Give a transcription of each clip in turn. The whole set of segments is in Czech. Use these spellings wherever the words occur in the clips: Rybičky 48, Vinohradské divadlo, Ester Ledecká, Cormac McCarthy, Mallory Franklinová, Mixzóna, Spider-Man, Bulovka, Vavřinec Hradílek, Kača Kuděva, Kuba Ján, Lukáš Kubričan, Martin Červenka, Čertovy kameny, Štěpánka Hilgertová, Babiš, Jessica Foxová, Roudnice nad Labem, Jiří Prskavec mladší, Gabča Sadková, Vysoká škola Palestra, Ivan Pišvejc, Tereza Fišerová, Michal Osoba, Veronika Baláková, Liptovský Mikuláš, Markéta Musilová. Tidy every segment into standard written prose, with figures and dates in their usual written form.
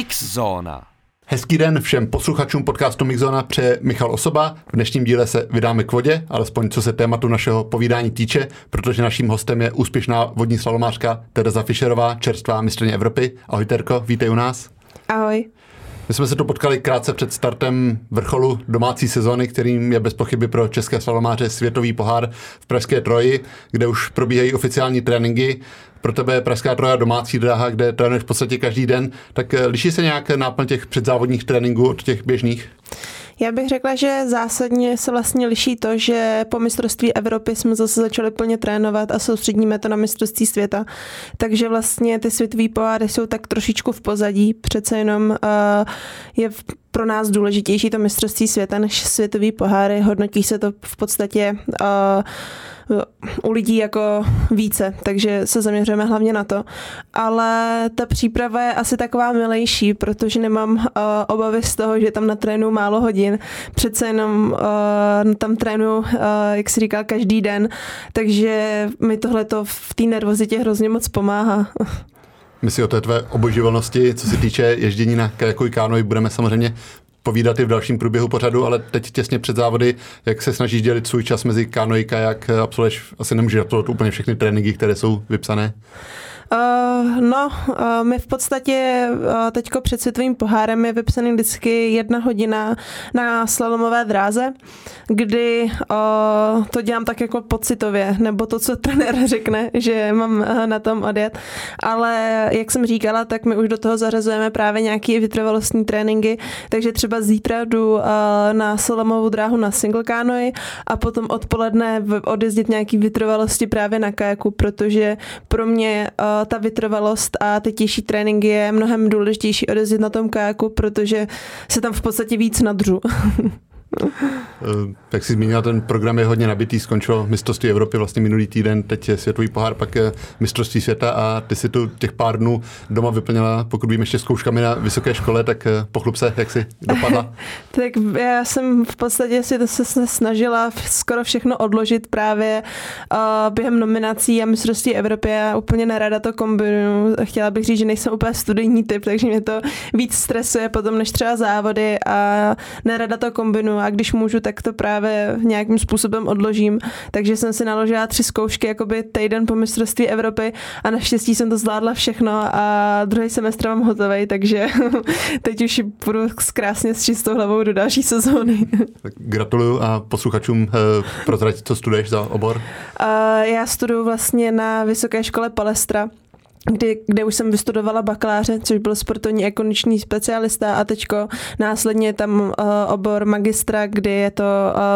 Mixzóna. Hezký den všem posluchačům podcastu Mixzóna přeje Michal Osoba. V dnešním díle se vydáme k vodě, alespoň co se tématu našeho povídání týče, protože naším hostem je úspěšná vodní slalomářka Tereza Fišerová, čerstvá mistryně Evropy. Ahoj Terko, vítej u nás. Ahoj. My jsme se tu potkali krátce před startem vrcholu domácí sezóny, kterým je bez pochyby pro české slalomáře světový pohár v Pražské Troji, kde už probíhají oficiální tréninky. Pro tebe je Pražská Troja domácí dráha, kde trénuješ v podstatě každý den. Tak liší se nějak náplň těch předzávodních tréninků od těch běžných? Já bych řekla, že zásadně se vlastně liší to, že po mistrovství Evropy jsme zase začali plně trénovat a soustředíme to na mistrovství světa. Takže vlastně ty světové poháry jsou tak trošičku v pozadí. Přece jenom je pro nás důležitější to mistrovství světa než světové poháry. Hodnotí se to v podstatě u lidí jako více, takže se zaměřujeme hlavně na to. Ale ta příprava je asi taková milejší, protože nemám obavy z toho, že tam natrénuju málo hodin. Přece jenom tam trénuju, jak jsi říkal, každý den, takže mi tohleto v té nervozitě hrozně moc pomáhá. My si o té tvé obojživelnosti, co se týče ježdění na kajaku i kánoi, budeme samozřejmě povídat i v dalším průběhu pořadu, ale teď těsně před závody, jak se snažíš dělit svůj čas mezi kánoi, kajak, absolvuješ, asi nemůžeš absolvovat úplně všechny tréninky, které jsou vypsané? My v podstatě teďko před světovým pohárem je vypsaný vždycky 1 hodina na slalomové dráze, kdy to dělám tak jako pocitově, nebo to, co trenér řekne, že mám na tom odjet. Ale jak jsem říkala, tak my už do toho zařazujeme právě nějaké vytrvalostní tréninky, takže třeba zítra jdu na slalomovou dráhu na single kánoi a potom odpoledne odjezdit nějaký vytrvalosti právě na kajaku, protože pro mě ta vytrvalost a ty těžší tréninky je mnohem důležitější odjezdit na tom kajaku, protože se tam v podstatě víc nadřu. Jak jsi zmínila, ten program je hodně nabitý, skončilo mistrovství Evropy vlastně minulý týden, teď je světový pohár, pak mistrovství světa a ty si tu těch pár dnů doma vyplnila, pokud vím, ještě zkouškami na vysoké škole, tak pochlub se, jak jsi dopadla. Tak já jsem v podstatě si to se snažila skoro všechno odložit právě během nominací a mistrovství Evropy a úplně nerada to kombinuju. Chtěla bych říct, že nejsem úplně studijní typ, takže mě to víc stresuje potom než třeba závody a nerada to kombinuju. A když můžu, tak to právě nějakým způsobem odložím. Takže jsem si naložila 3 zkoušky jakoby týden po mistrovství Evropy a naštěstí jsem to zvládla všechno a druhý semestr mám hotovej, takže teď už půjdu krásně s čistou hlavou do další sezóny. Tak gratuluju a posluchačům prozrať, co studuješ za obor? Já studuju vlastně na Vysoké škole Palestra, kde už jsem vystudovala bakaláře, což byl sportovní ekonomický specialista a teďko následně tam obor magistra, kdy je to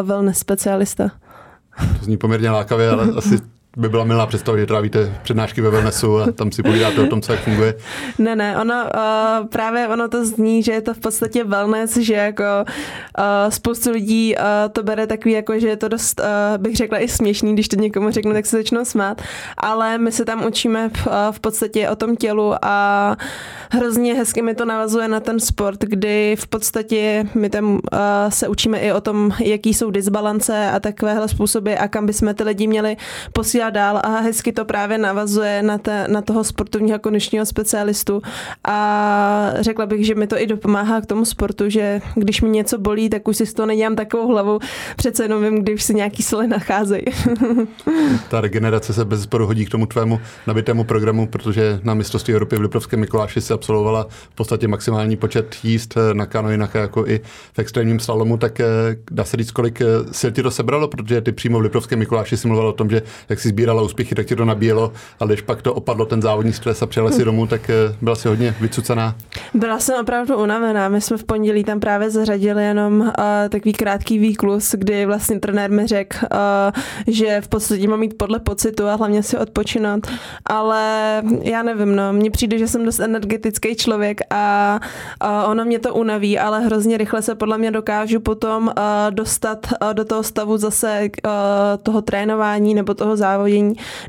wellness specialista. To zní poměrně lákavě, ale asi by byla milá představa, že trávíte přednášky ve wellnessu a tam si povídáte o tom, co jak funguje. Ne, ono to zní, že je to v podstatě wellness, že jako spoustu lidí to bere takový, jako, že je to dost, bych řekla, i směšný, když to někomu řeknu, tak se začnou smát, ale my se tam učíme v podstatě o tom tělu a hrozně hezky mi to navazuje na ten sport, kdy v podstatě my tam se učíme i o tom, jaký jsou disbalance a takovéhle způsoby a kam bychom ty lidi měli posílat dál a hezky to právě navazuje na toho sportovního kondičního specialistu a řekla bych, že mi to i dopomáhá k tomu sportu, že když mi něco bolí, tak už si z toho nedělám takovou hlavu, přece jenom vím, když si nějaký soli nacházejí. Ta regenerace se bez sporu hodí k tomu tvému nabitému programu, protože na mistrovství Evropy v Liptovském Mikuláši se absolvovala v podstatě maximální počet jízd na kanoi, na kajaku i v extrémním slalomu, tak dá se říct, kolik sil ti to sebralo, protože ty přímo v Liptovském Mikuláši si mluvila o tom, že jak si sbírala úspěchy, tak tě to nabíjelo, ale když pak to opadlo, ten závodní stres a přijela si domů, tak byla si hodně vycucaná. Byla jsem opravdu unavená. My jsme v pondělí tam právě zařadili jenom takový krátký výklus, kdy vlastně trenér mi řekl, že v podstatě mám jít podle pocitu a hlavně si odpočinout, ale já nevím, mně přijde, že jsem dost energetický člověk a ono mě to unaví, ale hrozně rychle se podle mě dokážu potom dostat do toho stavu zase toho trénování nebo toho závodění.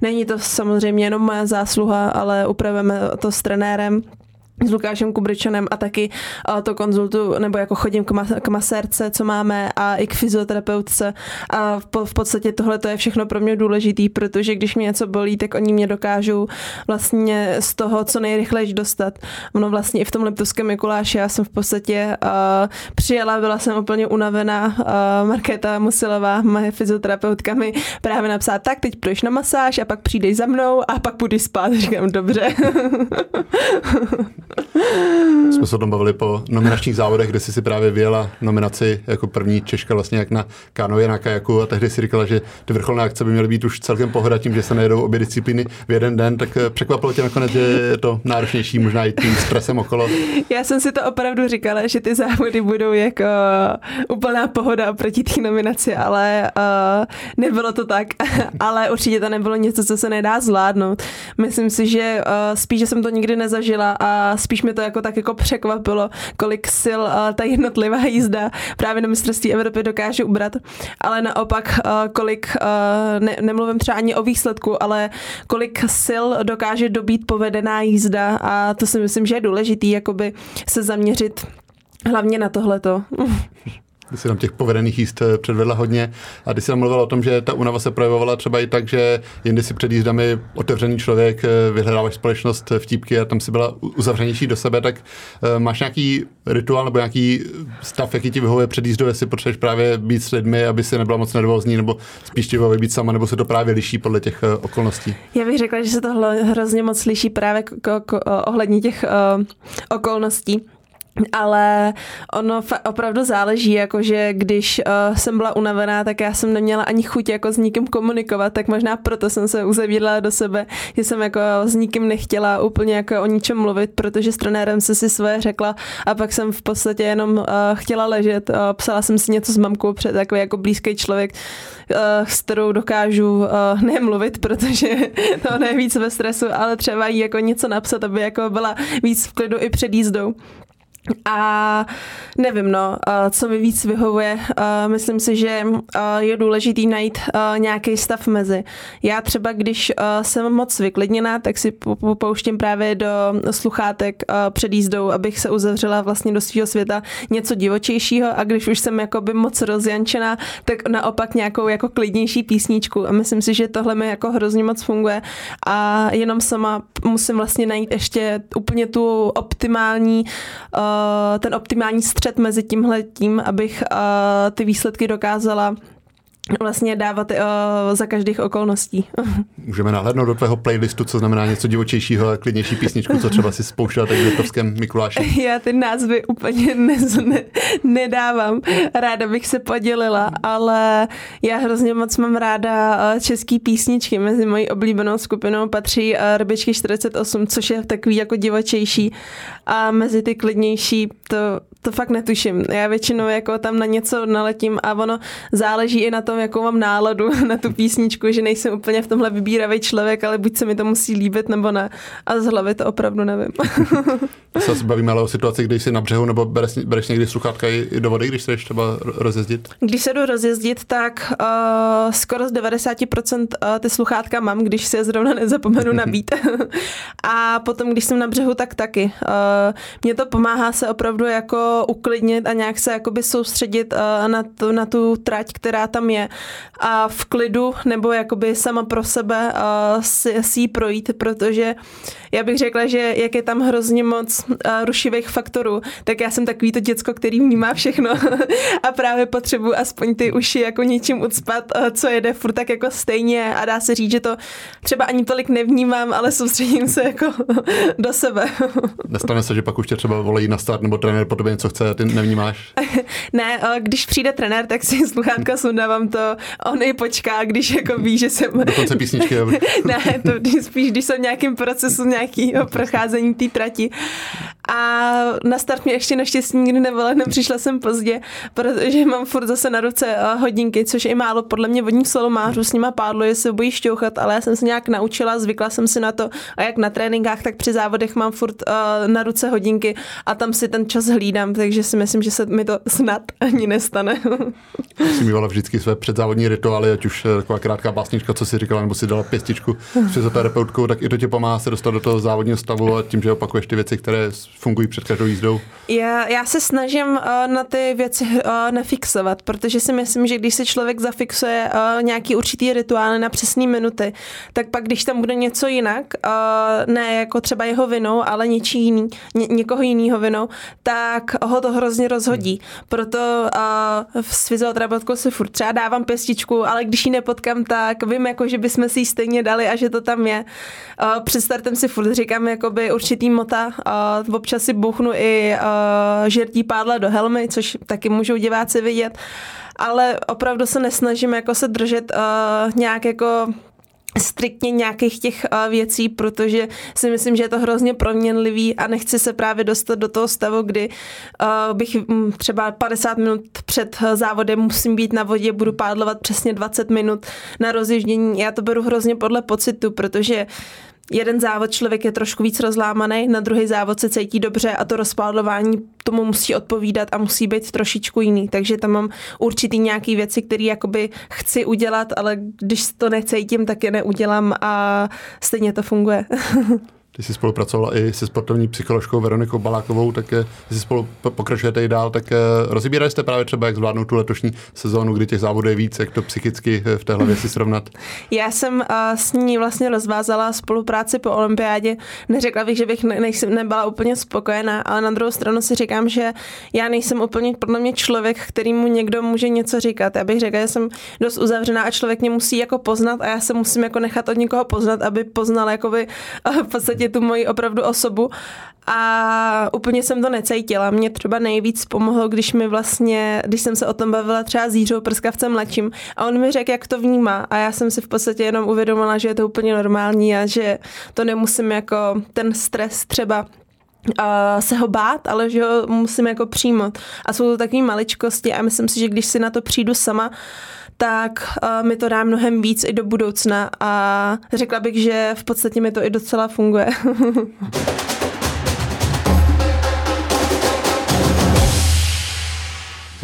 Není to samozřejmě jenom moje zásluha, ale upravujeme to s trenérem. s Lukášem Kubričanem a taky to konzultuju, nebo jako chodím k masérce, co máme, a i k fyzioterapeutce, a v podstatě tohle to je všechno pro mě důležitý, protože když mě něco bolí, tak oni mě dokážou vlastně z toho co nejrychleji dostat. Ono vlastně i v tom Liptovském Mikuláši já jsem v podstatě přijela, byla jsem úplně unavená, Markéta Musilová, moje fyzioterapeutka, mi právě napsala, tak teď půjdeš na masáž a pak přijdeš za mnou a pak půjdeš spát. Říkám, dobře. Jsme se o tom bavili po nominačních závodech, kde jsi si právě vyjela nominaci jako první Češka vlastně jak na kanoje, na kajaku, a tehdy si říkala, že ty vrcholné akce by měly být už celkem pohoda tím, že se nejedou obě disciplíny v jeden den, tak překvapilo tě nakonec, že je to náročnější, možná i tím stresem okolo? Já jsem si to opravdu říkala, že ty závody budou jako úplná pohoda oproti té nominaci, ale nebylo to tak, ale určitě to nebylo něco, co se nedá zvládnout. Myslím si, že spíš, že jsem to nikdy nezažila a spíš mi to jako tak jako překvapilo, kolik sil ta jednotlivá jízda právě na mistrovství Evropy dokáže ubrat, ale naopak kolik, nemluvím třeba ani o výsledku, ale kolik sil dokáže dobít povedená jízda, a to si myslím, že je důležitý jakoby se zaměřit hlavně na tohleto. Ty jsi tam těch povedených jízd předvedla hodně a ty jsi tam mluvila o tom, že ta únava se projevovala třeba i tak, že jindy si před jízdami otevřený člověk, vyhledáváš společnost, vtípky, a tam si byla uzavřenější do sebe, tak máš nějaký rituál nebo nějaký stav, jaký ti vyhovuje před jízdou, jestli potřebuješ právě být s lidmi, aby si nebyla moc nervózní, nebo spíš ti vyhovuje být sama, nebo se to právě liší podle těch okolností? Já bych řekla, že se to hrozně moc liší právě ohledně těch okolností. Ale ono opravdu záleží, jakože když jsem byla unavená, tak já jsem neměla ani chuť jako s nikým komunikovat, tak možná proto jsem se uzavírala do sebe, že jsem jako s nikým nechtěla úplně jako o ničem mluvit, protože s trenérem jsem si svoje řekla a pak jsem v podstatě jenom chtěla ležet. Psala jsem si něco s mamkou, před takový jako blízký člověk, s kterou dokážu nemluvit, protože to je víc ve stresu, ale třeba jí jako něco napsat, aby jako byla víc v klidu i před jízdou. A nevím, co mi víc vyhovuje. Myslím si, že je důležitý najít nějaký stav mezi. Já třeba, když jsem moc vyklidněná, tak si pouštím právě do sluchátek před jízdou, abych se uzavřela vlastně do svého světa, něco divočejšího, a když už jsem jakoby moc rozjančená, tak naopak nějakou jako klidnější písničku. A myslím si, že tohle mi jako hrozně moc funguje a jenom sama musím vlastně najít ještě úplně tu optimální ten optimální střed mezi tímhletím, abych ty výsledky dokázala vlastně dávat za každých okolností. Můžeme nahlédnout do tvého playlistu, co znamená něco divočejšího a klidnější písničku, co třeba si spouštěla tak v Liptovském Mikuláši. Já ty názvy úplně nedávám. Ráda bych se podělila, ale já hrozně moc mám ráda český písničky. Mezi mojí oblíbenou skupinou patří Rybičky 48, což je takový jako divočejší, a mezi ty klidnější to fakt netuším. Já většinou jako tam na něco naletím a ono záleží i na tom, jakou mám náladu na tu písničku, že nejsem úplně v tomhle vybíravý člověk, ale buď se mi to musí líbit, nebo ne. A z hlavy to opravdu nevím. Se bavíme ale o situaci, když jsi na břehu, nebo bereš někdy sluchátka i do vody, když se jdeš třeba rozjezdit? Když se jdu rozjezdit, tak skoro z 90% ty sluchátka mám, když se je zrovna nezapomenu nabít. A potom, když jsem na břehu, tak taky. Mně to pomáhá se opravdu jako uklidnit a nějak se jakoby soustředit na tu trať, která tam je, a v klidu nebo jakoby sama pro sebe si ji projít, protože já bych řekla, že jak je tam hrozně moc rušivých faktorů, tak já jsem takový to děcko, který vnímá všechno a právě potřebuji aspoň ty uši jako něčím ucpat, co jede furt tak jako stejně, a dá se říct, že to třeba ani tolik nevnímám, ale soustředím se jako do sebe. Nestane se, že pak už tě třeba volejí na start, nebo trenér po tobě něco chce a ty nevnímáš? Ne, když přijde trenér, tak si sluchátka sundávám to, on i počká, když jako ví, že jsem... Do konce písničky. Ne, to spíš, když jsem v nějakém procesu nějakého procházení té trati. A na start mě ještě naštěstí nikdy nevolali, nepřišla jsem pozdě, protože mám furt zase na ruce hodinky, což je málo podle mě vodních slalomářů, s nima pádlo, je se bojí šťouchat, ale já jsem se nějak naučila, zvykla jsem si na to, a jak na tréninkách, tak při závodech mám furt na ruce hodinky a tam si ten čas hlídám, takže si myslím, že se mi to snad ani nestane. Jsi mývala vždycky své předzávodní rituály, ať už taková krátká básnička, co si říkala, nebo si dala pěstičku s fyzioterapeutkou, tak i to tě pomáhá se dostat do toho závodního stavu, a tím, že opakuješ ty věci, které fungují před každou jízdou? Já se snažím na ty věci nefixovat, protože si myslím, že když se člověk zafixuje nějaký určitý rituál na přesné minuty, tak pak, když tam bude něco jinak, ne jako třeba jeho vinou, ale někoho jiného vinou, tak ho to hrozně rozhodí. Proto s fyzioterapeutkou si furt třeba dávám pěstičku, ale když ji nepotkám, tak vím, jako, že bychom si ji stejně dali a že to tam je. Před startem si furt říkám jakoby určitý mota, občas si bouchnu i žertí pádla do helmy, což taky můžou diváci vidět, ale opravdu se nesnažím jako se držet nějak jako striktně nějakých těch věcí, protože si myslím, že je to hrozně proměnlivý a nechci se právě dostat do toho stavu, kdy bych třeba 50 minut před závodem musím být na vodě, budu pádlovat přesně 20 minut na rozjíždění. Já to beru hrozně podle pocitu, protože jeden závod člověk je trošku víc rozlámaný, na druhý závod se cítí dobře a to rozpádlování tomu musí odpovídat a musí být trošičku jiný. Takže tam mám určitý nějaký věci, které jakoby chci udělat, ale když to necítím, tak je neudělám a stejně to funguje. Ty jsi spolupracovala i se sportovní psycholožkou Veronikou Balákovou, tak jsi spolu pokračujete i dál, tak rozebírali jste právě třeba, jak zvládnout tu letošní sezónu, kdy těch závodů je víc, jak to psychicky v téhle věci srovnat? Já jsem s ní vlastně rozvázala spolupráci po olympiádě. Neřekla bych, že bych nebyla úplně spokojená, ale na druhou stranu si říkám, že já nejsem úplně podle mě člověk, kterýmu někdo může něco říkat. Já bych řekla, že jsem dost uzavřená a člověk mě musí jako poznat a já se musím jako nechat od někoho poznat, aby poznal jakoby v podstatě tu moji opravdu osobu a úplně jsem to necítila. Mě třeba nejvíc pomohlo, když jsem se o tom bavila třeba s Jiřou Prskavcem mladším a on mi řekl, jak to vnímá a já jsem si v podstatě jenom uvědomila, že je to úplně normální a že to nemusím jako ten stres třeba se ho bát, ale že ho musím jako přijmout. A jsou to takové maličkosti a myslím si, že když si na to přijdu sama, tak mi to dá mnohem víc i do budoucna a řekla bych, že v podstatě mi to i docela funguje.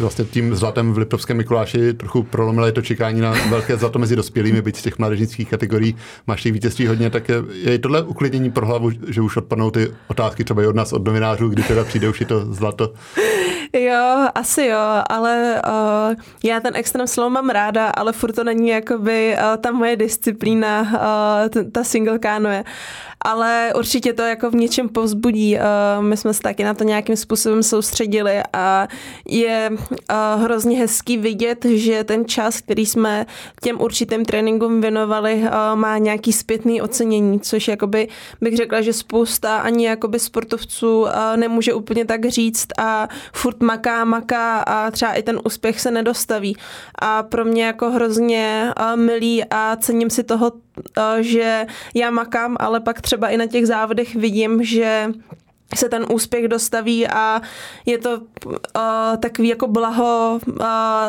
Vlastně tím zlatem v Liptovském Mikuláši trochu prolomila je to čekání na velké zlato mezi dospělými, byť z těch mládežnických kategorií máš těch vítězství hodně, tak je tohle uklidnění pro hlavu, že už odpadnou ty otázky třeba i od nás, od novinářů, kdy teda přijde už je to zlato? Jo, asi jo, ale já ten extrém slow mám ráda, ale furt to není jakoby ta moje disciplína, ta single canoe. Ale určitě to jako v něčem povzbudí. My jsme se taky na to nějakým způsobem soustředili a je hrozně hezký vidět, že ten čas, který jsme těm určitým tréninkům věnovali, má nějaký zpětný ocenění, což jakoby bych řekla, že spousta ani jakoby sportovců nemůže úplně tak říct a furt maká a třeba i ten úspěch se nedostaví. A pro mě jako hrozně milý a cením si toho, že já makám, ale pak třeba i na těch závodech vidím, že se ten úspěch dostaví a je to takový jako blaho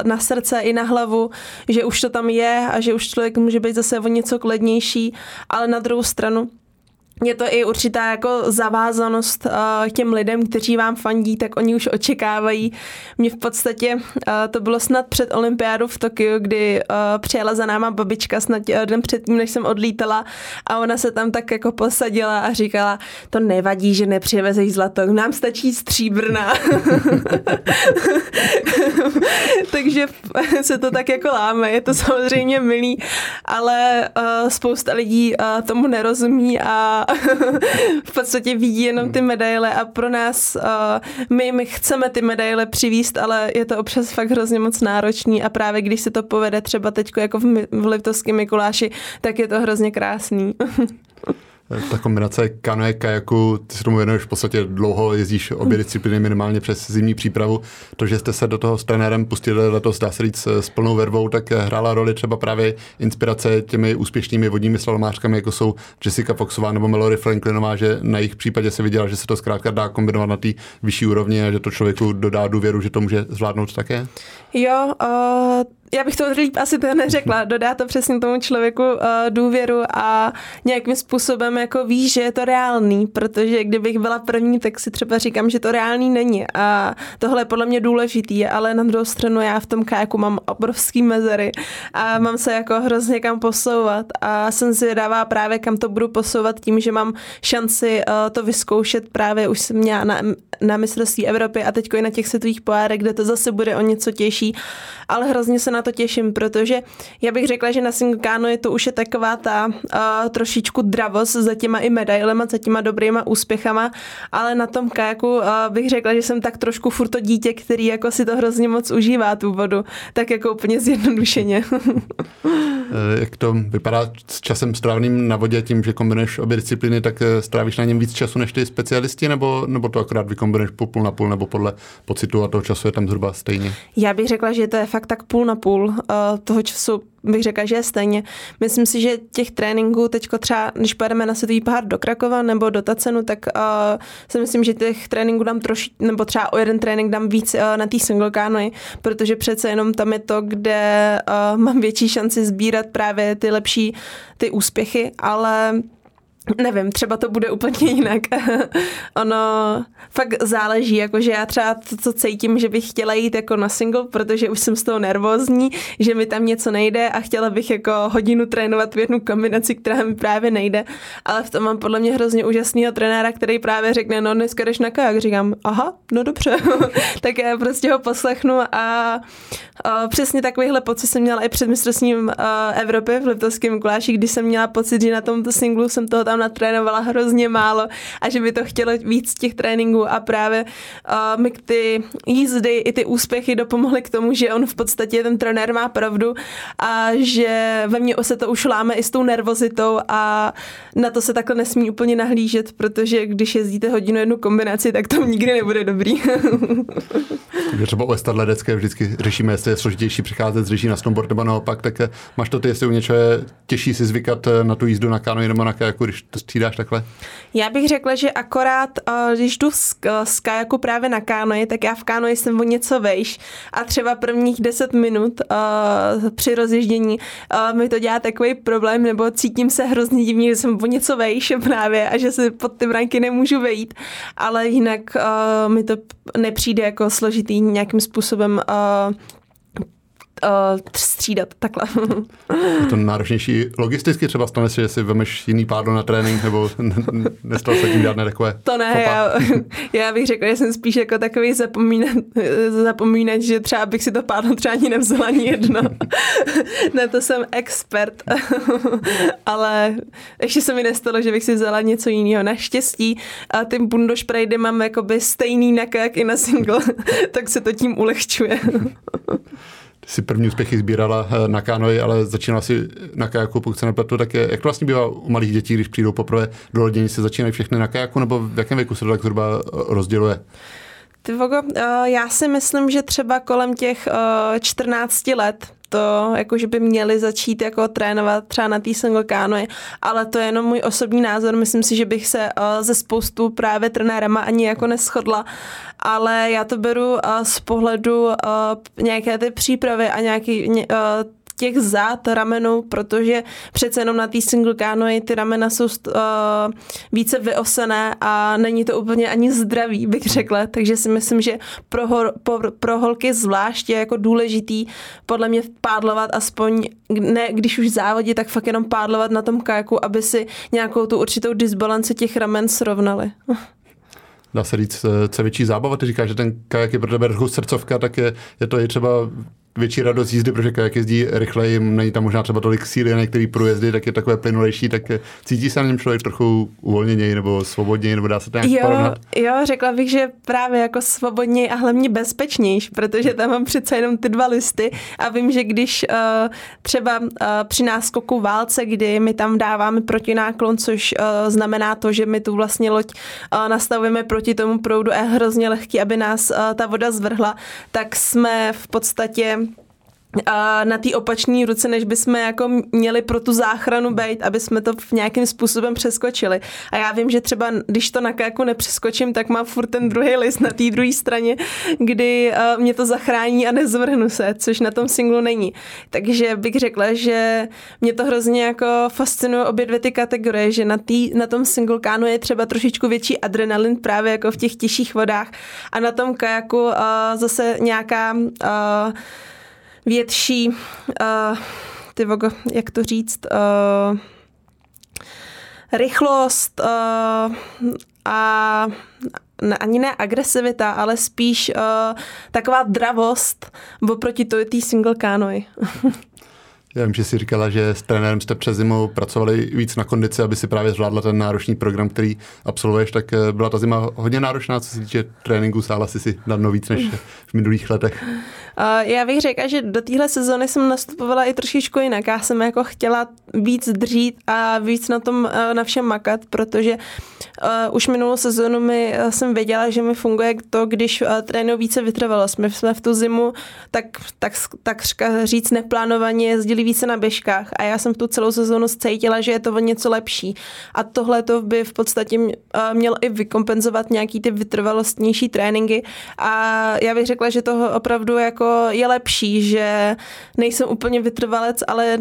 na srdce i na hlavu, že už to tam je a že už člověk může být zase o něco klidnější, ale na druhou stranu je to i určitá jako zavázanost těm lidem, kteří vám fandí, tak oni už očekávají. Mně v podstatě to bylo snad před olympiádou v Tokiu, kdy přijela za náma babička snad den předtím, než jsem odlítala a ona se tam tak jako posadila a říkala, to nevadí, že nepřivezeš zlato, nám stačí stříbrná. Takže se to tak jako láme, je to samozřejmě milý, ale spousta lidí tomu nerozumí a v podstatě vidí jenom ty medaile a pro nás, my chceme ty medaile přivést, ale je to občas fakt hrozně moc náročný a právě když se to povede třeba teď jako v Liptovském Mikuláši, tak je to hrozně krásný. Ta kombinace kanoe, kajaku, ty se tomu věnuješ v podstatě dlouho, jezdíš obě disciplíny minimálně přes zimní přípravu. To, že jste se do toho s trenérem pustili letos, dá se říct, s plnou vervou, tak hrála roli třeba právě inspirace těmi úspěšnými vodními slalomářkami, jako jsou Jessica Foxová nebo Mallory Franklinová, že na jejich případě se viděla, že se to zkrátka dá kombinovat na té vyšší úrovni a že to člověku dodá důvěru, že to může zvládnout také? Jo, já bych to líp asi neřekla. Dodá to přesně tomu člověku důvěru a nějakým způsobem jako ví, že je to reálný, protože kdybych byla první, tak si třeba říkám, že to reálný není. A tohle je podle mě důležitý, ale na druhou stranu já v tom kajaku mám obrovský mezery a mám se jako hrozně kam posouvat a jsem zvědavá právě kam to budu posouvat tím, že mám šanci to vyzkoušet právě už jsem měla na mistrovství Evropy a teďko i na těch světových pohárech, kde to zase bude o něco těžší, ale hrozně se na to těším, protože já bych řekla, že na singkánu je to už je taková ta trošičku dravost za těma i medailema, za těma dobrýma úspěchama, ale na tom kajaku bych řekla, že jsem tak trošku furt to dítě, který jako si to hrozně moc užívá tu vodu, tak jako úplně zjednodušeně. Jak to vypadá s časem strávným na vodě, tím, že kombinuješ obě disciplíny, tak strávíš na něm víc času než ty specialisti, nebo to akorát vykombinuješ půl na půl, nebo podle pocitu a toho času je tam zhruba stejně? Já bych řekla, že to je fakt tak půl na půl toho času. Bych řekla, že je stejně. Myslím si, že těch tréninků teďko třeba, když pojedeme na světový pohár do Krakova nebo do Tacenu, tak si myslím, že těch tréninků dám trošičku, nebo třeba o jeden trénink dám víc na té single canoe, protože přece jenom tam je to, kde mám větší šanci sbírat právě ty lepší, ty úspěchy, ale nevím, třeba to bude úplně jinak. Ono fakt záleží, jakože já třeba to cítím, že bych chtěla jít jako na single, protože už jsem z toho nervózní, že mi tam něco nejde a chtěla bych jako hodinu trénovat v jednu kombinaci, která mi právě nejde. Ale v tom mám podle mě hrozně úžasného trenéra, který právě řekne, no dneska jdeš na kajak. Říkám, aha, no dobře. Tak já prostě ho poslechnu a přesně takovýhle pocit jsem měla i před mistrovstvím Evropy v Liptovském Mikuláši, kdy jsem měla pocit, že na tomto singlu jsem toho tam natrénovala hrozně málo a že by to chtělo víc těch tréninků a právě mi ty jízdy i ty úspěchy dopomohly k tomu, že on v podstatě, ten trenér má pravdu a že ve mně se to už láme i s tou nervozitou a na to se takhle nesmí úplně nahlížet, protože když jezdíte hodinu jednu kombinaci, tak to nikdy nebude dobrý. Třeba u Ester Ledecké vždycky řešíme, jestli je složitější přicházet z řeší na snowboard nebo naopak, tak máš to ty, jestli u něčeho je těžší si zvykat na tu jízdu na kánoi nebo na kajaku, když to střídáš takhle? Já bych řekla, že akorát, když jdu z kajaku právě na kánoji, tak já v kánoji jsem o něco vejš a třeba prvních 10 minut při rozježdění mi to dělá takový problém, nebo cítím se hrozně divně, že jsem o něco vejš právě a že se pod ty branky nemůžu vejít, ale jinak mi to nepřijde jako složitý nějakým způsobem střídat takhle. Je to náročnější logisticky, třeba stane si, že si vemeš jiný pádlo na trénink, nebo nestal se tím žádné takové. To ne, já bych řekla, že jsem spíš jako takový zapomínat, že třeba bych si to pádlo třeba ani nevzala ani jedno. Na to jsem expert. Ale ještě se mi nestalo, že bych si vzala něco jiného. Naštěstí a ty bundošprejdy mám jakoby stejný na kajak i na single, tak se to tím ulehčuje. Si první úspěchy sbírala na kánoji, ale začínala si na kajaku, pokud se nepletu, tak jak to vlastně bývá u malých dětí, když přijdou poprvé do lodění, se začínají všechny na kajaku, nebo v jakém věku se to tak zhruba rozděluje? Ty vogo, já si myslím, že třeba kolem těch 14 let to, jakože by měli začít jako trénovat třeba na té single canoe, ale to je jenom můj osobní názor, myslím si, že bych se ze spoustu právě trenérama ani jako neshodla, ale já to beru z pohledu nějaké ty přípravy a nějaký těch zad ramenů, protože přece jenom na té single canoe ty ramena jsou více vyosené a není to úplně ani zdravý, bych řekla, takže si myslím, že pro holky zvlášť je jako důležitý podle mě pádlovat aspoň, ne když už závodí, tak fakt jenom pádlovat na tom kajaku, aby si nějakou tu určitou disbalanci těch ramen srovnali. Dá se říct, co je větší zábava? Ty říkáš, že ten kajak je pro tebe trochu srdcovka, tak je to i třeba větší radost jízdy, protože kajak jezdí rychleji, není tam možná třeba tolik síly a některý průjezdy, tak je takové plynulejší, tak cítí se na něm člověk trochu uvolněněji nebo svobodněji, nebo dá se to nějak porovnat? Jo, řekla bych, že právě jako svobodněji a hlavně bezpečnější, protože tam mám přece jenom ty dva listy a vím, že když třeba při náskoku válce, kdy my tam dáváme protináklon, což znamená to, že my tu vlastně loď nastavujeme proti tomu proudu a je hrozně lehký, aby nás ta voda zvrhla, tak jsme v podstatě na té opačné ruce, než bychom jako měli pro tu záchranu být, aby jsme to v nějakým způsobem přeskočili. A já vím, že třeba, když to na kajaku nepřeskočím, tak mám furt ten druhý list na té druhé straně, kdy mě to zachrání a nezvrhnu se, což na tom singlu není. Takže bych řekla, že mě to hrozně jako fascinuje obě dvě ty kategorie, že na tom single kánu je třeba trošičku větší adrenalin právě jako v těch těžších vodách a na tom kajaku zase nějaká větší, jak to říct, rychlost a ani ne agresivita, ale spíš taková dravost oproti té single canoe. Já vím, že jsi říkala, že s trenérem jste přes zimu pracovali víc na kondici, aby si právě zvládla ten náročný program, který absolvuješ, tak byla ta zima hodně náročná, co se týče tréninku, sála si na dno víc než v minulých letech. Já bych řekla, že do téhle sezóny jsem nastupovala i trošičku jinak. Já jsem jako chtěla víc dřít a víc na tom na všem makat, protože už minulou sezónu jsem věděla, že mi funguje to, když trénuji více vytrvalost. My jsme v tu zimu tak říct neplánovaně jezdili více na běžkách a já jsem tu celou sezónu cítila, že je to o něco lepší. A tohle to by v podstatě mělo i vykompenzovat nějaký ty vytrvalostnější tréninky. A já bych řekla, že to opravdu jako je lepší, že nejsem úplně vytrvalec, ale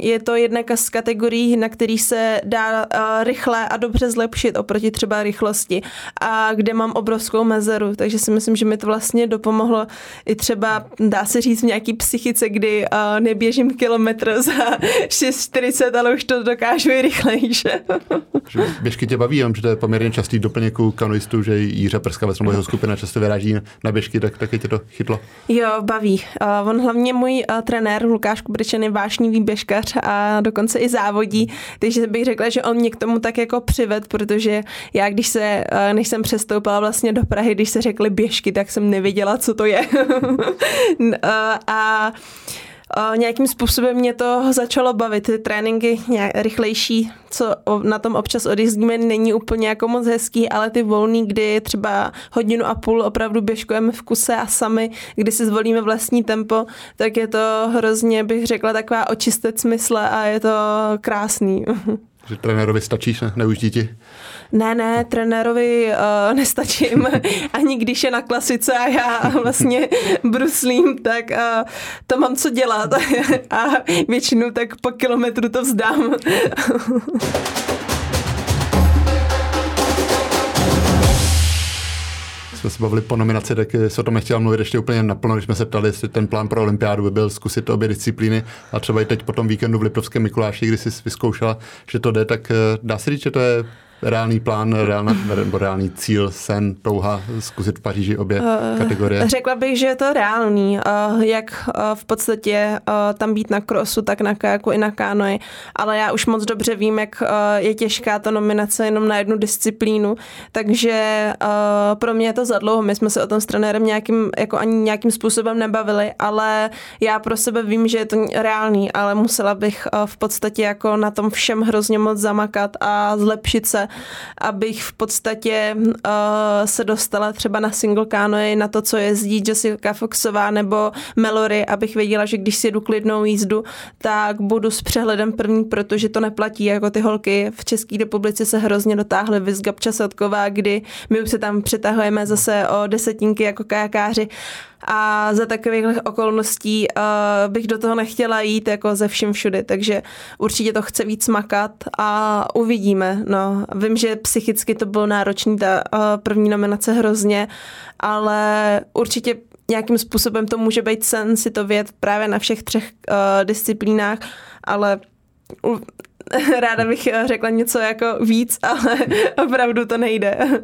je to jedna z kategorií, na který se dá rychle a dobře zlepšit oproti třeba rychlosti a kde mám obrovskou mezeru. Takže si myslím, že mi to vlastně dopomohlo i třeba, dá se říct, v nějaký psychice, kdy neběžím kilometr za 6,40, ale už to dokážu i rychlejší. Běžky tě baví, že to je poměrně častý doplněk u kanoistů, že Jiří Prskavec nebo jeho skupina často vyráží na běžky, tak taky tě to chytlo. Jo, baví. On hlavně můj trenér Lukáš Kubričan je vášnivý běžkař a dokonce i závodí, takže bych řekla, že on mě k tomu tak jako přivedl, protože já, než jsem přestoupila vlastně do Prahy, když se řekly běžky, tak jsem nevěděla, co to je. A nějakým způsobem mě to začalo bavit. Ty tréninky rychlejší, co na tom občas odjezdíme, není úplně jako moc hezký, ale ty volný, kdy třeba 1,5 hodiny opravdu běžkujeme v kuse a sami, kdy si zvolíme vlastní tempo, tak je to hrozně, bych řekla, taková očistec mysle a je to krásný. Že trenérovi stačíš, neuždí ti? Ne, trenérovi nestačím. Ani když je na klasice a já vlastně bruslím, tak to mám co dělat. A většinou tak po kilometru to vzdám. Jsme se bavili po nominaci, tak se o tom nechtěla mluvit ještě úplně naplno, když jsme se ptali, jestli ten plán pro olympiádu by byl zkusit obě disciplíny a třeba i teď po tom víkendu v Liptovském Mikuláši, kdy jsi vyzkoušela, že to jde, tak dá se říct, že to je reálný plán, reálný cíl, sen, touha, zkusit v Paříži obě kategorie? Řekla bych, že je to reálný, jak v podstatě tam být na krosu, tak na kajaku i na kánoji, ale já už moc dobře vím, jak je těžká ta nominace jenom na jednu disciplínu, takže pro mě je to zadlouho, my jsme se o tom s trenérem nějakým způsobem nebavili, ale já pro sebe vím, že je to reálný, ale musela bych v podstatě jako na tom všem hrozně moc zamakat a zlepšit se, abych v podstatě se dostala třeba na single canoe, na to, co jezdí Jessica Foxová nebo Mallory, abych věděla, že když si jedu klidnou jízdu, tak budu s přehledem první, protože to neplatí, jako ty holky v České republice se hrozně dotáhly Viz Gabča Sadková, kdy my už se tam přetahujeme zase o desetinky jako kajakáři. A za takových okolností bych do toho nechtěla jít jako ze vším všude, takže určitě to chce víc makat a uvidíme. No. Vím, že psychicky to bylo náročné, ta první nominace hrozně, ale určitě nějakým způsobem to může být sen si to vědět právě na všech třech disciplínách, ale ráda bych řekla něco jako víc, ale opravdu to nejde.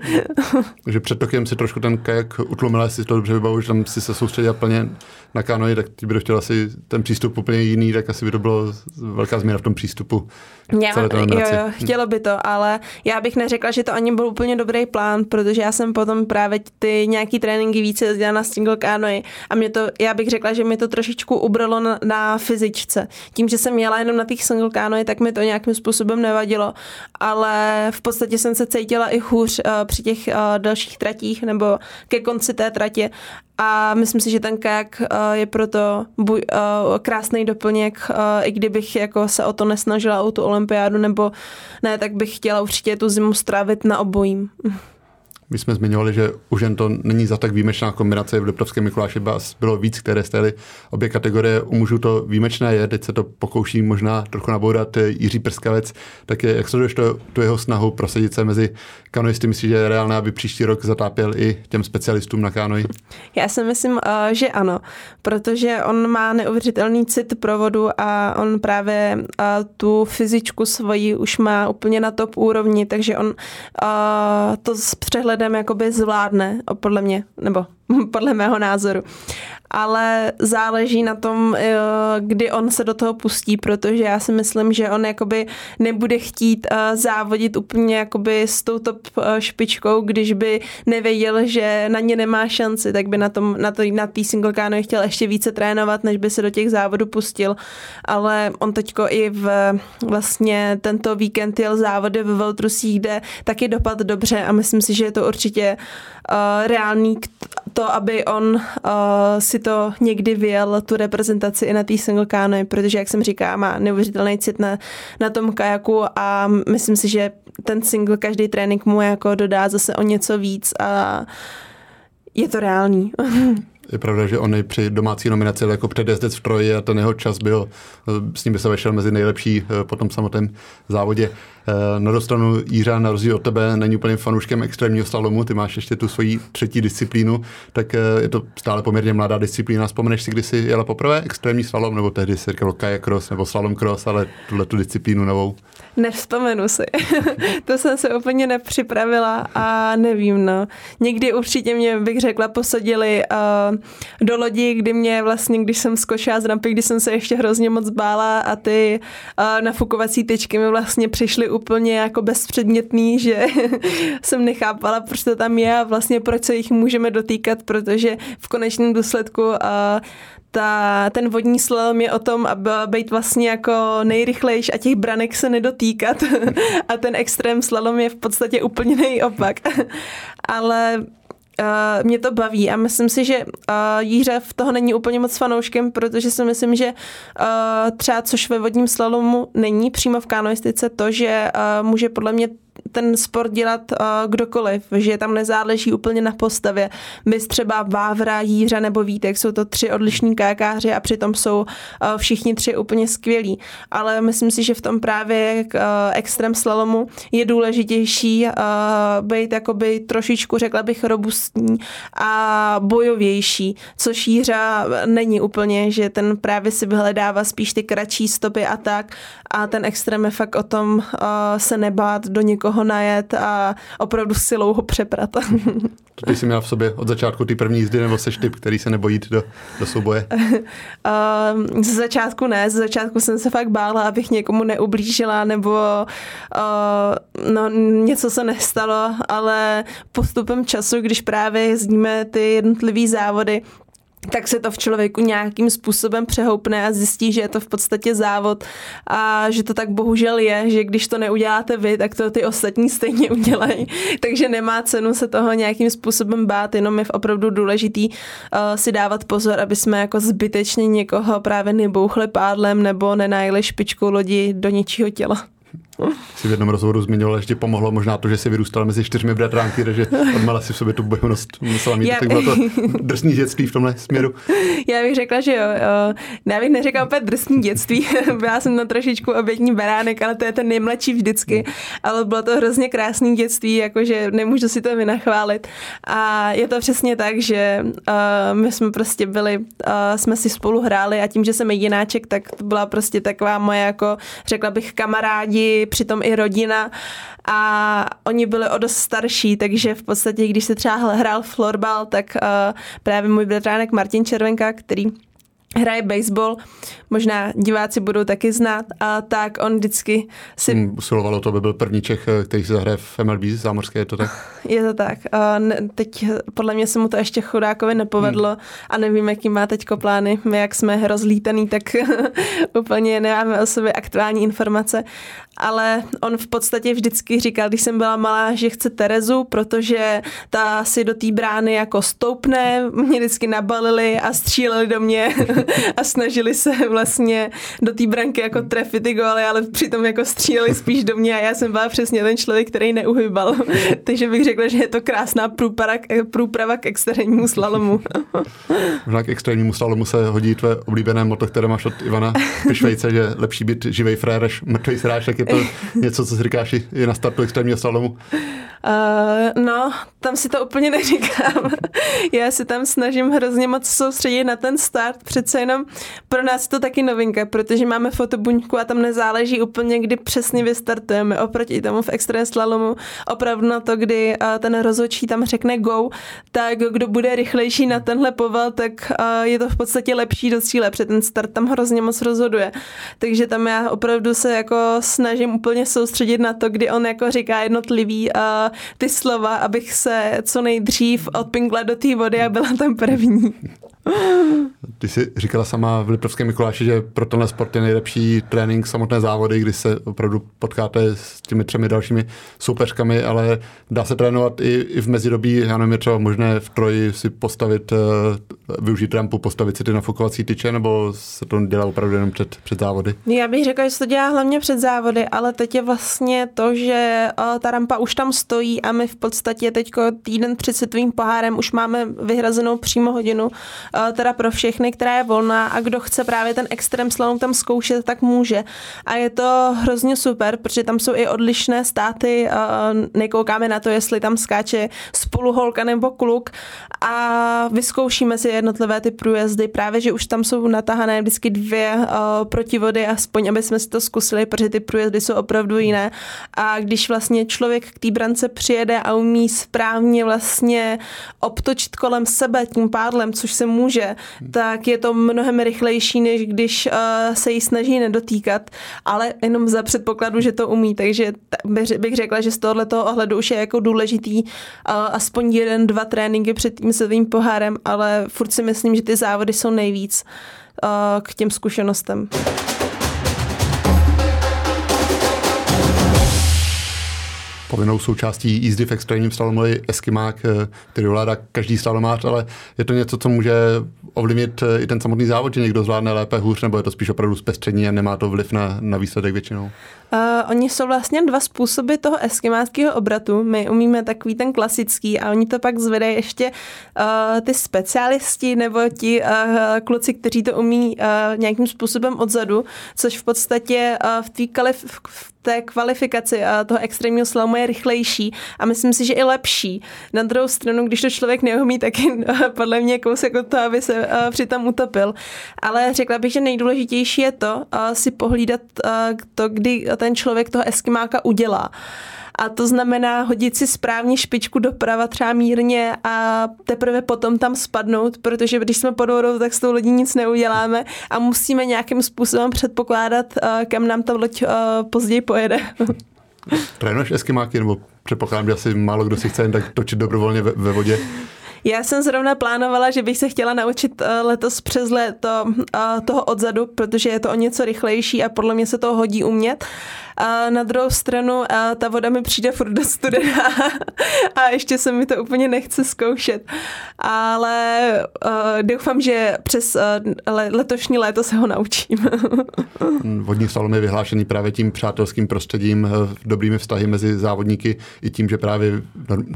Že před Tokiem si trošku ten kajak utlumila, jestli to dobře vybavu, že tam si se soustředila plně na kanoji, tak ti by to chtěla asi ten přístup úplně jiný, tak asi by to bylo velká změna v tom přístupu. Jo, chtělo by to, ale já bych neřekla, že to ani byl úplně dobrý plán, protože já jsem potom právě ty nějaký tréninky více jezdila na single kanoji a já bych řekla, že mi to trošičku ubralo na fyzičce. Tím, že jsem jela jenom na těch single kanoji, tak mi to nějakým způsobem nevadilo, ale v podstatě jsem se cítila i hůř při těch dalších tratích nebo ke konci té tratě a myslím si, že ten kajak je proto krásný doplněk, i kdybych jako se o to nesnažila, o tu olympiádu nebo ne, tak bych chtěla určitě tu zimu strávit na obojím. My jsme zmiňovali, že už jen to není za tak výjimečná kombinace. V Liptovském Mikuláši bylo víc, které stály obě kategorie. U mužů to výjimečné je, teď se to pokouší možná trochu nabourat Jiří Prskavec. Tak je, jak sleduješ tu jeho snahu prosadit se mezi kanoisty? Myslíš, že je reálné, aby příští rok zatápěl i těm specialistům na kanoji? Já si myslím, že ano, protože on má neuvěřitelný cit pro vodu a on právě tu fyzičku svoji už má úplně na top úrovni, takže on to s přehledem jakoby zvládne, podle mě, nebo podle mého názoru. Ale záleží na tom, kdy on se do toho pustí, protože já si myslím, že on jakoby nebude chtít závodit úplně jakoby s tou top špičkou, když by nevěděl, že na ně nemá šanci, tak by na té single canoe chtěl ještě více trénovat, než by se do těch závodů pustil. Ale on teďko i vlastně tento víkend jel závody ve Veltrusích, kde taky dopad dobře a myslím si, že je to určitě reálný to, aby on si to někdy vyjel, tu reprezentaci i na té single canoe, protože, jak jsem říkala, má neuvěřitelný cit na tom kajaku a myslím si, že ten single, každý trénink mu jako dodá zase o něco víc a je to reálný. Je pravda, že on i při domácí nominaci jako předjezdec v Troji a ten jeho čas byl, s ním by se vešel mezi nejlepší po tom samotném závodě. Na dostanu Jiřa, na rozdíl od tebe, není úplně fanouškem extrémního slalomu, ty máš ještě tu svoji třetí disciplínu, tak je to stále poměrně mladá disciplína. Vzpomeneš si, kdy jsi jela poprvé extrémní slalom, nebo tehdy se říkalo kajak cross nebo slalom cross, ale tuhletu disciplínu novou? Nevzpomenu si. To jsem se úplně nepřipravila a nevím, no. Někdy určitě mě, bych řekla, posadili do lodi, kdy mě vlastně, když jsem skočila z rampy, kdy jsem se ještě hrozně moc bála a ty nafukovací tyčky mi vlastně přišly úplně jako bezpředmětný, že jsem nechápala, proč to tam je a vlastně proč se jich můžeme dotýkat, protože v konečném důsledku ten vodní slalom je o tom, aby být vlastně jako nejrychlejší a těch branek se nedotýkat a ten extrém slalom je v podstatě úplně nejopak. Ale mě to baví a myslím si, že Jiřa v toho není úplně moc fanouškem, protože si myslím, že třeba což ve vodním slalomu není přímo v kanoistice to, že může podle mě ten sport dělat kdokoliv, že tam nezáleží úplně na postavě. Bys třeba Vávra, Jiřa nebo Vítek, jsou to tři odlišní kajakáři a přitom jsou všichni tři úplně skvělí. Ale myslím si, že v tom právě extrém slalomu je důležitější být jakoby trošičku, řekla bych, robustní a bojovější, což Jiřa není úplně, že ten právě si vyhledává spíš ty kratší stopy a tak a ten extrém je fakt o tom se nebát do někoho ho najet a opravdu silou ho přeprat. Ty jsi měla v sobě od začátku ty první jízdy, nebo seš typ, který se nebojí do souboje? Ze začátku ne, ze začátku jsem se fakt bála, abych někomu neublížila, nebo něco se nestalo, ale postupem času, když právě jezdíme ty jednotlivý závody, tak se to v člověku nějakým způsobem přehoupne a zjistí, že je to v podstatě závod a že to tak bohužel je, že když to neuděláte vy, tak to ty ostatní stejně udělají. Takže nemá cenu se toho nějakým způsobem bát, jenom je opravdu důležitý si dávat pozor, aby jsme jako zbytečně někoho právě nebouchli pádlem nebo nenajeli špičkou lodi do něčího těla. Si v jednom rozhovoru zmiňovala, že ti pomohlo možná to, že jsi vyrůstala mezi 4 bratránky, takže odmala si v sobě tu bojovnost musela mít, tak bylo to drsný dětství v tomhle směru. Já bych řekla, že jo. Já bych neřekla opět drsný dětství, byla jsem na trošičku obětní beránek, ale to je ten nejmladší vždycky, ale bylo to hrozně krásný dětství, jakože nemůžu si to vynachválit a je to přesně tak, že my jsme prostě byli, jsme si spolu hráli a tím, že jsem jedináček, tak to byla prostě taková moje, jako řekla bych, kamarádi, přitom i rodina a oni byli o dost starší, takže v podstatě, když se třeba hrál florbal, tak právě můj bratránek Martin Červenka, který hraje baseball, možná diváci budou taky znát, a tak on vždycky si... Usilovalo to, aby byl první Čech, který si zahraje v MLB zámořské, je to tak? Je to tak. A teď podle mě se mu to ještě chudákovi nepovedlo a nevíme, jaký má teďko plány. My, jak jsme rozlítaný, tak úplně nemáme o sobě aktuální informace, ale on v podstatě vždycky říkal, když jsem byla malá, že chce Terezu, protože ta si do té brány jako stoupne, mě vždycky nabalili a stříleli do mě a snažili se vlastně do té branky jako trefit ty góly, ale přitom jako stříleli spíš do mě a já jsem byla přesně ten člověk, který neuhybal. Takže bych řekla, že je to krásná průprava k extrémnímu slalomu. Možná k extrémnímu slalomu se hodí tvé oblíbené moto, které máš od Ivana Pišvejce, že lepší být živej frér, než mrtvej sráč, tak je to něco, co si říkáš i na startu extrémního slalomu? No, tam si to úplně neříkám. Já se tam snažím hrozně moc soustředit na ten start. Přece jenom pro nás je to taky novinka, protože máme fotobuňku a tam nezáleží úplně, kdy přesně vystartujeme. Oproti tomu v extrém slalomu opravdu na to, kdy ten rozhodčí tam řekne go, tak kdo bude rychlejší na tenhle povel, tak je to v podstatě lepší do cíle, protože ten start tam hrozně moc rozhoduje. Takže tam já opravdu se jako snažím úplně soustředit na to, kdy on jako říká jednotlivý ty slova, abych se co nejdřív odpingla do té vody a byla tam první. Ty jsi říkala sama v Liptovském Mikuláši, že pro tenhle sport je nejlepší trénink samotné závody, kdy se opravdu potkáte s těmi 3 dalšími soupeřkami, ale dá se trénovat i v mezidobí, já nevím, je třeba možné v Troji si postavit, využít rampu, postavit si ty nafukovací tyče, nebo se to dělá opravdu jenom před závody? Já bych řekla, že se to dělá hlavně před závody, ale teď je vlastně to, že ta rampa už tam stojí a my v podstatě teďko týden před světovým pohárem už máme vyhrazenou přímo hodinu teda pro všechny, která je volná, a kdo chce právě ten extrém slalom tam zkoušet, tak může. A je to hrozně super, protože tam jsou i odlišné státy, nekoukáme na to, jestli tam skáče spolu holka nebo kluk, a vyzkoušíme si jednotlivé ty průjezdy, právě, že už tam jsou natahané vždycky 2 protivody, aspoň, aby jsme si to zkusili, protože ty průjezdy jsou opravdu jiné. A když vlastně člověk k té brance přijede a umí správně vlastně obtočit kolem sebe tím pádlem, což se může, tak je to mnohem rychlejší, než když se jí snaží nedotýkat, ale jenom za předpokladu, že to umí, takže bych řekla, že z tohoto ohledu už je jako důležitý aspoň 1-2 tréninky před tím světovým pohárem, ale furt si myslím, že ty závody jsou nejvíc k těm zkušenostem. Povinnou součástí jízdy v extrémním slalomu je eskimák, který ovládá každý slalomář, ale je to něco, co může ovlivnit i ten samotný závod, že někdo zvládne lépe, hůř, nebo je to spíš opravdu zpestření a nemá to vliv na výsledek většinou? Oni jsou vlastně 2 způsoby toho eskimáckého obratu. My umíme takový ten klasický a oni to pak zvedají ještě ty specialisti nebo ti kluci, kteří to umí nějakým způsobem odzadu, což v podstatě v té kvalifikaci toho extrémního slalomu je rychlejší a myslím si, že i lepší. Na druhou stranu, když to člověk neumí, tak je podle mě kousek od toho, aby se přitom utopil. Ale řekla bych, že nejdůležitější je to si pohlídat to, kdy ten člověk toho eskimáka udělá. A to znamená hodit si správně špičku doprava, třeba mírně, a teprve potom tam spadnout, protože když jsme pod vodou, tak s tou lodí nic neuděláme a musíme nějakým způsobem předpokládat, kam nám ta loď později pojede. Trénuješ eskimáky, nebo předpokládám, že asi málo kdo si chce jen tak točit dobrovolně ve vodě? Já jsem zrovna plánovala, že bych se chtěla naučit letos přes léto toho odzadu, protože je to o něco rychlejší a podle mě se to hodí umět. Na druhou stranu ta voda mi přijde furt do studená a ještě se mi to úplně nechce zkoušet. Ale doufám, že přes letošní léto se ho naučím. Vodní slalom je vyhlášený právě tím přátelským prostředím, dobrými vztahy mezi závodníky i tím, že právě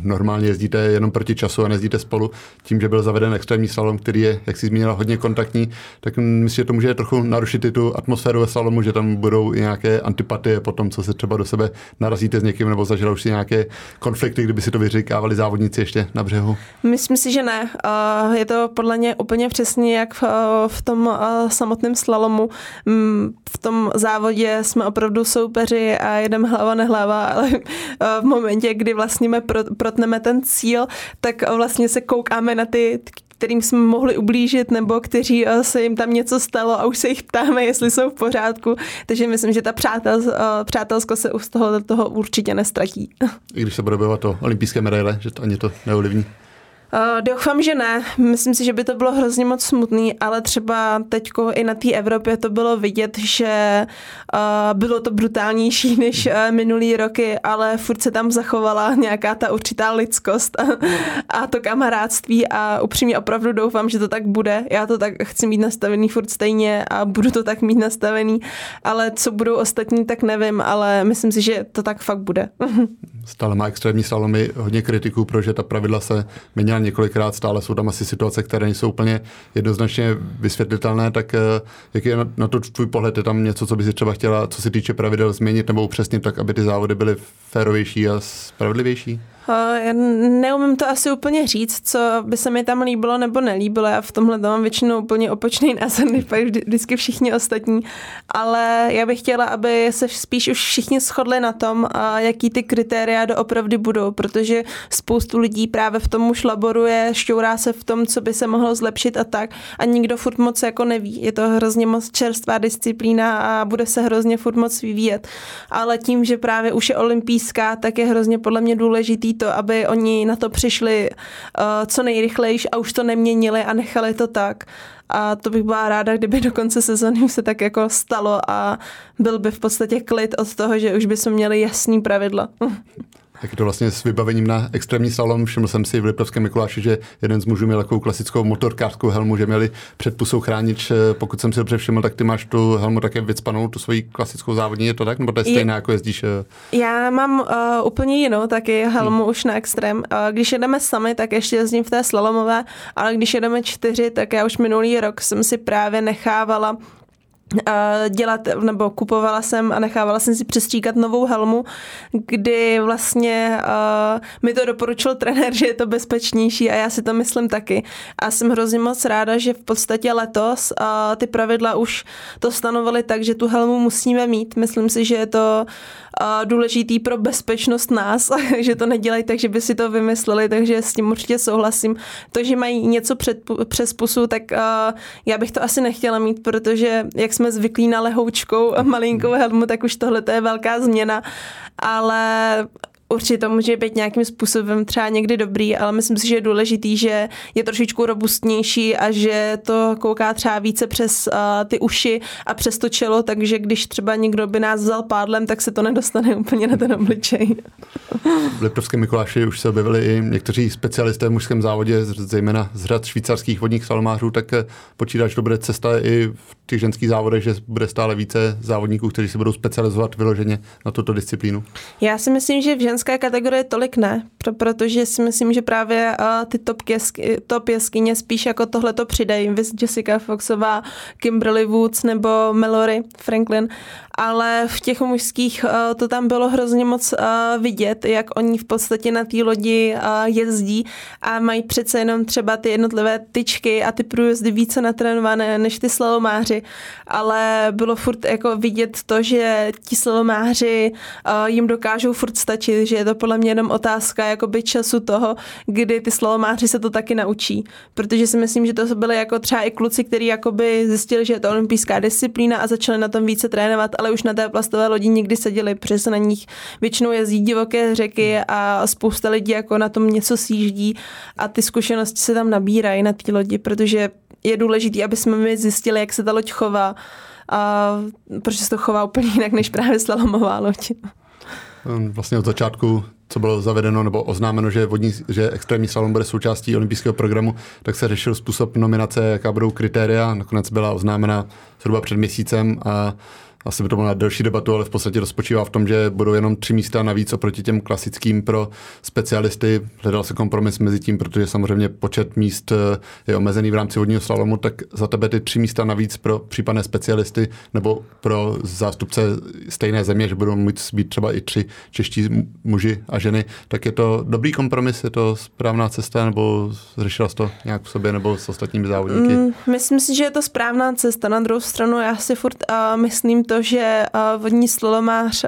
normálně jezdíte jenom proti času a nejezdíte spolu. Tím, že byl zaveden extrémní slalom, který je, jak jsi zmínila, hodně kontaktní, tak myslím, že to může trochu narušit i tu atmosféru ve slalomu, že tam budou i nějaké antipatie po tom, co se třeba do sebe narazíte s někým, nebo zažila už si nějaké konflikty, kdyby si to vyříkávali závodníci ještě na břehu? Myslím si, že ne. Je to podle mě úplně přesně jak v tom samotném slalomu. V tom závodě jsme opravdu soupeři a jedeme hlava nehlava, ale v momentě, kdy vlastně protneme ten cíl, tak vlastně se koukáme na ty kterým jsme mohli ublížit nebo kteří se jim tam něco stalo a už se jich ptáme, jestli jsou v pořádku. Takže myslím, že ta přátelskost se už z toho určitě nestratí. I když se bude bojovat o olympijské medaile, že to ani to neovlivní. Doufám, že ne. Myslím si, že by to bylo hrozně moc smutný, ale třeba teďko i na té Evropě to bylo vidět, že bylo to brutálnější než minulý roky, ale furt se tam zachovala nějaká ta určitá lidskost a to kamarádství a upřímně opravdu doufám, že to tak bude. Já to tak chci mít nastavený furt stejně a budu to tak mít nastavený, ale co budou ostatní, tak nevím, ale myslím si, že to tak fakt bude. Stále má extrémní slalomy hodně kritiků, protože ta pravidla se měnila několikrát, stále jsou tam asi situace, které nejsou úplně jednoznačně vysvětlitelné, tak jak je na to tvůj pohled, je tam něco, co by si třeba chtěla, co se týče pravidel změnit nebo upřesnit tak, aby ty závody byly férovější a spravedlivější? Já neumím to asi úplně říct, co by se mi tam líbilo nebo nelíbilo. Já v tomhle mám většinou úplně opačný názor, než vždycky všichni ostatní. Ale já bych chtěla, aby se spíš už všichni shodli na tom, jaký ty kritéria doopravdy budou, protože spoustu lidí právě v tom už laboruje, šťourá se v tom, co by se mohlo zlepšit a tak. A nikdo furt moc jako neví. Je to hrozně moc čerstvá disciplína a bude se hrozně furt moc vyvíjet. Ale tím, že právě už je olympijská, tak je hrozně podle mě důležitý to, aby oni na to přišli co nejrychlejší a už to neměnili a nechali to tak. A to bych byla ráda, kdyby do konce sezóny se tak jako stalo a byl by v podstatě klid od toho, že už by jsme měli jasný pravidla. Tak je to vlastně s vybavením na extrémní slalom. Všiml jsem si v Liptovském Mikuláši, že jeden z mužů měl takovou klasickou motorkářskou helmu, že měli před pusou chránič. Pokud jsem si dobře všiml, tak ty máš tu helmu také vycpanou, tu svoji klasickou závodní, je to tak? Nebo to je stejná, jako jezdíš? Já mám úplně jinou taky helmu už na extrém. Když jedeme sami, tak ještě jezdím v té slalomové, ale když jedeme čtyři, tak já už minulý rok jsem si právě nechávala dělat, nebo kupovala jsem a nechávala jsem si přestříkat novou helmu, kdy vlastně mi to doporučil trenér, že je to bezpečnější a já si to myslím taky. A jsem hrozně moc ráda, že v podstatě letos ty pravidla už to stanovaly tak, že tu helmu musíme mít. Myslím si, že je to důležitý pro bezpečnost nás, že to nedělají tak, že by si to vymysleli, takže s tím určitě souhlasím. To, že mají něco přes pusu, tak já bych to asi nechtěla mít, protože jak jsme zvyklí na lehoučkou a malinkou helmu, tak už tohle je velká změna, ale určitě to může být nějakým způsobem třeba někdy dobrý, ale myslím si, že je důležitý, že je trošičku robustnější a že to kouká třeba více přes ty uši a přes to čelo, takže když třeba někdo by nás vzal pádlem, tak se to nedostane úplně na ten obličej. V Liptovském Mikuláši už se objevili i někteří specialisté v mužském závodě, zejména z řad švýcarských vodních slalomářů, tak počítáš, že bude cesta i v těch ženských závodech, že bude stále více závodníků, kteří se budou specializovat vyloženě na tuto disciplínu? Já si myslím, že v ženské kategorie tolik ne, protože si myslím, že právě ty top jeskyně spíš jako tohle to přidají. Jessica Foxová, Kimberly Woods nebo Mallory Franklin, ale v těch mužských to tam bylo hrozně moc vidět, jak oni v podstatě na té lodi jezdí a mají přece jenom třeba ty jednotlivé tyčky a ty průjezdy více natrénované než ty slalomáři, ale bylo furt jako vidět to, že ti slalomáři jim dokážou furt stačit, že je to podle mě jenom otázka jakoby času toho, kdy ty slalomáři se to taky naučí, protože si myslím, že to byly jako třeba i kluci, kteří jakoby zjistili, že je to olympijská disciplína a začali na tom více trénovat, ale už na té plastové lodi nikdy seděli, protože se na nich většinou jezdí divoké řeky a spousta lidí jako na tom něco sjíždí a ty zkušenosti se tam nabírají na té lodi, protože je důležité, aby jsme my zjistili, jak se ta loď chová a protože se to chová úplně jinak než právě slalomová loď. Vlastně od začátku, co bylo zavedeno nebo oznámeno, že extrémní slalom bude součástí olympijského programu, tak se řešil způsob nominace, jaká budou kritéria. Nakonec byla oznámena zhruba před měsícem a asi by to bylo na delší debatu, ale v podstatě to spočívá v tom, že budou jenom 3 místa navíc oproti těm klasickým pro specialisty. Hledal se kompromis mezi tím, protože samozřejmě počet míst je omezený v rámci vodního slalomu, tak za tebe ty 3 místa navíc pro případné specialisty nebo pro zástupce stejné země, že budou mít být třeba i 3 čeští muži a ženy, tak je to dobrý kompromis, je to správná cesta, nebo řešila jsi to nějak v sobě nebo s ostatními závodníky? Myslím si, že je to správná cesta. Na druhou stranu já si furt myslím protože vodní slilomář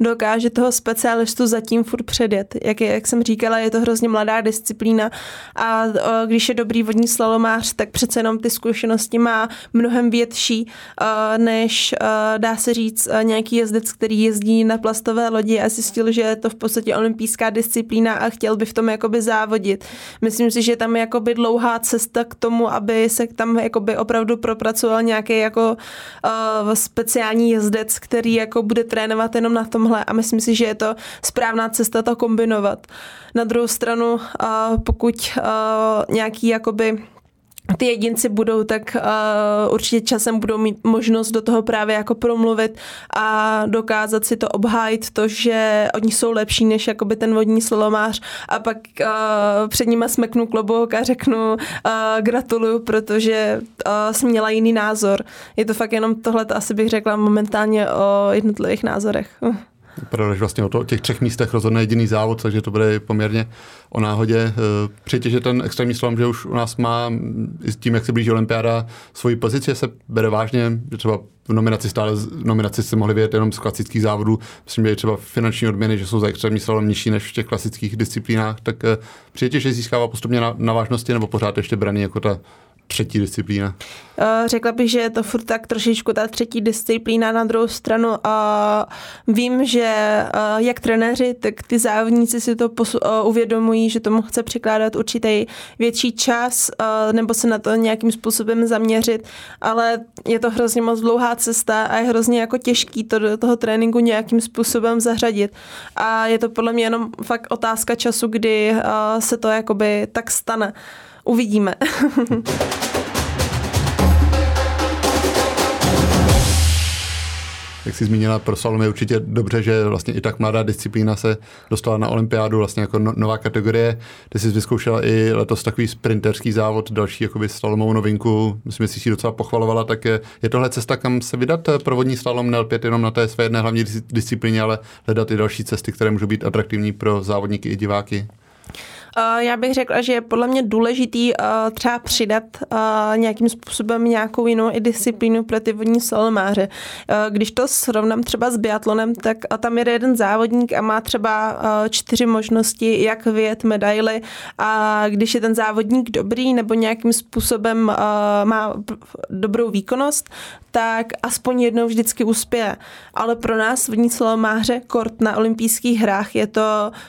dokáže toho specialistu zatím furt předjet. Jak jsem říkala, je to hrozně mladá disciplína a když je dobrý vodní slalomář, tak přece jenom ty zkušenosti má mnohem větší, než dá se říct nějaký jezdec, který jezdí na plastové lodi a zjistil, že je to v podstatě olympijská disciplína a chtěl by v tom jakoby závodit. Myslím si, že tam je jakoby dlouhá cesta k tomu, aby se tam jakoby opravdu propracoval nějaký jako speciální jezdec, který jako bude trénovat jenom na tomhle a myslím si, že je to správná cesta to kombinovat. Na druhou stranu, pokud nějaký jakoby ty jedinci budou, tak určitě časem budou mít možnost do toho právě jako promluvit a dokázat si to obhájit, to, že oni jsou lepší než jakoby ten vodní slilomář a pak před nima smeknu klobouk a řeknu gratuluju, protože jsem měla jiný názor. Je to fakt jenom tohle, asi bych řekla momentálně o jednotlivých názorech. Protože vlastně o těch 3 místech rozhodne jediný závod, takže to bude poměrně o náhodě. Přijde, že ten extrémní slalom, že už u nás má s tím, jak se blíží olympiáda, svoji pozici, se bere vážně, že třeba v nominaci se mohly vědět jenom z klasických závodů. Myslím, že třeba finanční odměny, že jsou za extrémní slalom nižší než v těch klasických disciplínách, tak přijde, že získává postupně na vážnosti nebo pořád ještě braný jako ta třetí disciplína? Řekla bych, že je to furt tak trošičku ta třetí disciplína. Na druhou stranu vím, že jak trenéři, tak ty závodníci si to uvědomují, že tomu chce přikládat určitý větší čas nebo se na to nějakým způsobem zaměřit, ale je to hrozně moc dlouhá cesta a je hrozně jako těžký to do toho tréninku nějakým způsobem zařadit. A je to podle mě jenom fakt otázka času, kdy se to jakoby tak stane. Uvidíme. Jak jsi zmínila, pro slalom je určitě dobře, že vlastně i tak mladá disciplína se dostala na olympiádu, vlastně jako nová kategorie. Ty jsi vyzkoušela i letos takový sprinterský závod, další jakoby slalomovou novinku. Myslím, že jsi docela pochvalovala, tak je tohle cesta, kam se vydat pro vodní slalom, nelpět jenom na té své jedné hlavní disciplíně, ale hledat i další cesty, které můžou být atraktivní pro závodníky i diváky? Já bych řekla, že je podle mě důležitý třeba přidat nějakým způsobem nějakou jinou i disciplínu pro ty vodní slalomáře. Když to srovnám třeba s biatlonem, tak tam jede jeden závodník a má třeba 4 možnosti, jak vyjet medaily, a když je ten závodník dobrý nebo nějakým způsobem má dobrou výkonnost, tak aspoň jednou vždycky uspěje. Ale pro nás vodní slalomáře kort na olympijských hrách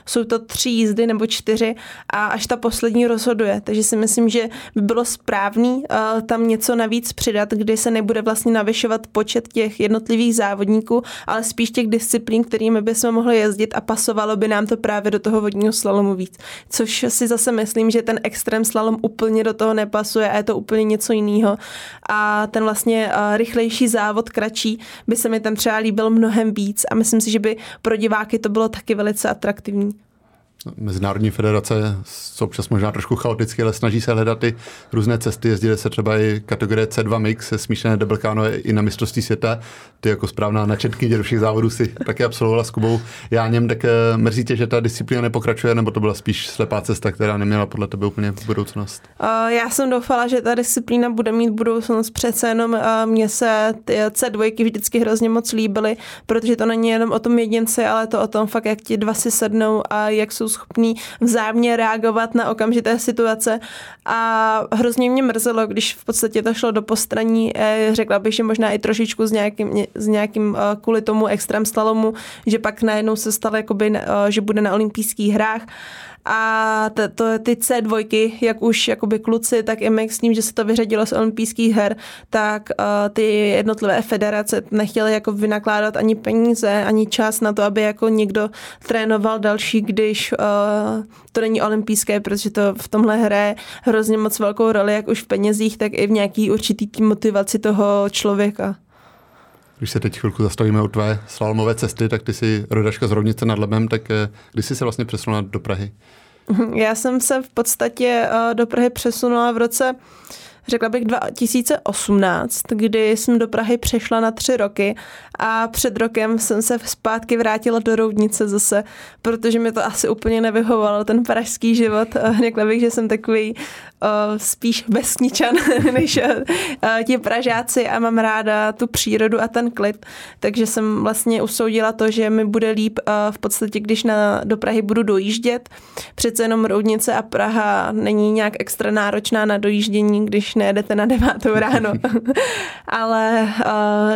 jsou to 3 jízdy nebo 4 a až ta poslední rozhoduje. Takže si myslím, že by bylo správný tam něco navíc přidat, kdy se nebude vlastně navyšovat počet těch jednotlivých závodníků, ale spíš těch disciplín, kterými bychom mohli jezdit a pasovalo by nám to právě do toho vodního slalomu víc. Což si zase myslím, že ten extrém slalom úplně do toho nepasuje a je to úplně něco jiného. A ten vlastně rychlejší závod, kratší, by se mi tam třeba líbil mnohem víc a myslím si, že by pro diváky to bylo taky velice atraktivní. Mezinárodní federace jsou občas možná trošku chaotické, ale snaží se hledat i různé cesty. Jezdily se třeba i kategorie C2 Mix, smíšené double kanoe i na mistrovství světa. Ty jako správná načetkyně do všech závodů si také absolvovala s Kubou Jáněm, tak mrzí tě, že ta disciplína nepokračuje, nebo to byla spíš slepá cesta, která neměla podle tebe úplně budoucnost? Já jsem doufala, že ta disciplína bude mít budoucnost, přece jenom mně se ty C2 vždycky hrozně moc líbily, protože to není jenom o tom jedinci, ale to o tom fakt, jak ti dva si sednou a jak jsou schopný vzájemně reagovat na okamžité situace a hrozně mě mrzelo, když v podstatě to šlo do postraní, řekla bych, že možná i trošičku s nějakým kvůli tomu extrém slalomu, že pak najednou se stalo, jakoby, že bude na olympijských hrách a ty C2, jak už jakoby kluci, tak i my s tím, že se to vyřadilo z olympijských her, tak ty jednotlivé federace nechtěly jako vynakládat ani peníze, ani čas na to, aby jako někdo trénoval další, když to není olympijské, protože to v tomhle hraje hrozně moc velkou roli, jak už v penězích, tak i v nějaký určitý motivaci toho člověka. Když se teď chvilku zastavíme u tvé slalomové cesty, tak ty jsi rodačka z Roudnice nad Labem, tak kdy jsi se vlastně přesunula do Prahy? Já jsem se v podstatě do Prahy přesunula v roce řekla bych 2018, kdy jsem do Prahy přešla na 3 roky a před rokem jsem se zpátky vrátila do Roudnice zase, protože mi to asi úplně nevyhovalo, ten pražský život. Řekla bych, že jsem takový spíš vesničan než ti Pražáci a mám ráda tu přírodu a ten klid, takže jsem vlastně usoudila to, že mi bude líp v podstatě, když do Prahy budu dojíždět. Přece jenom Roudnice a Praha není nějak extra náročná na dojíždění, když nejedete na 9:00 ráno. Ale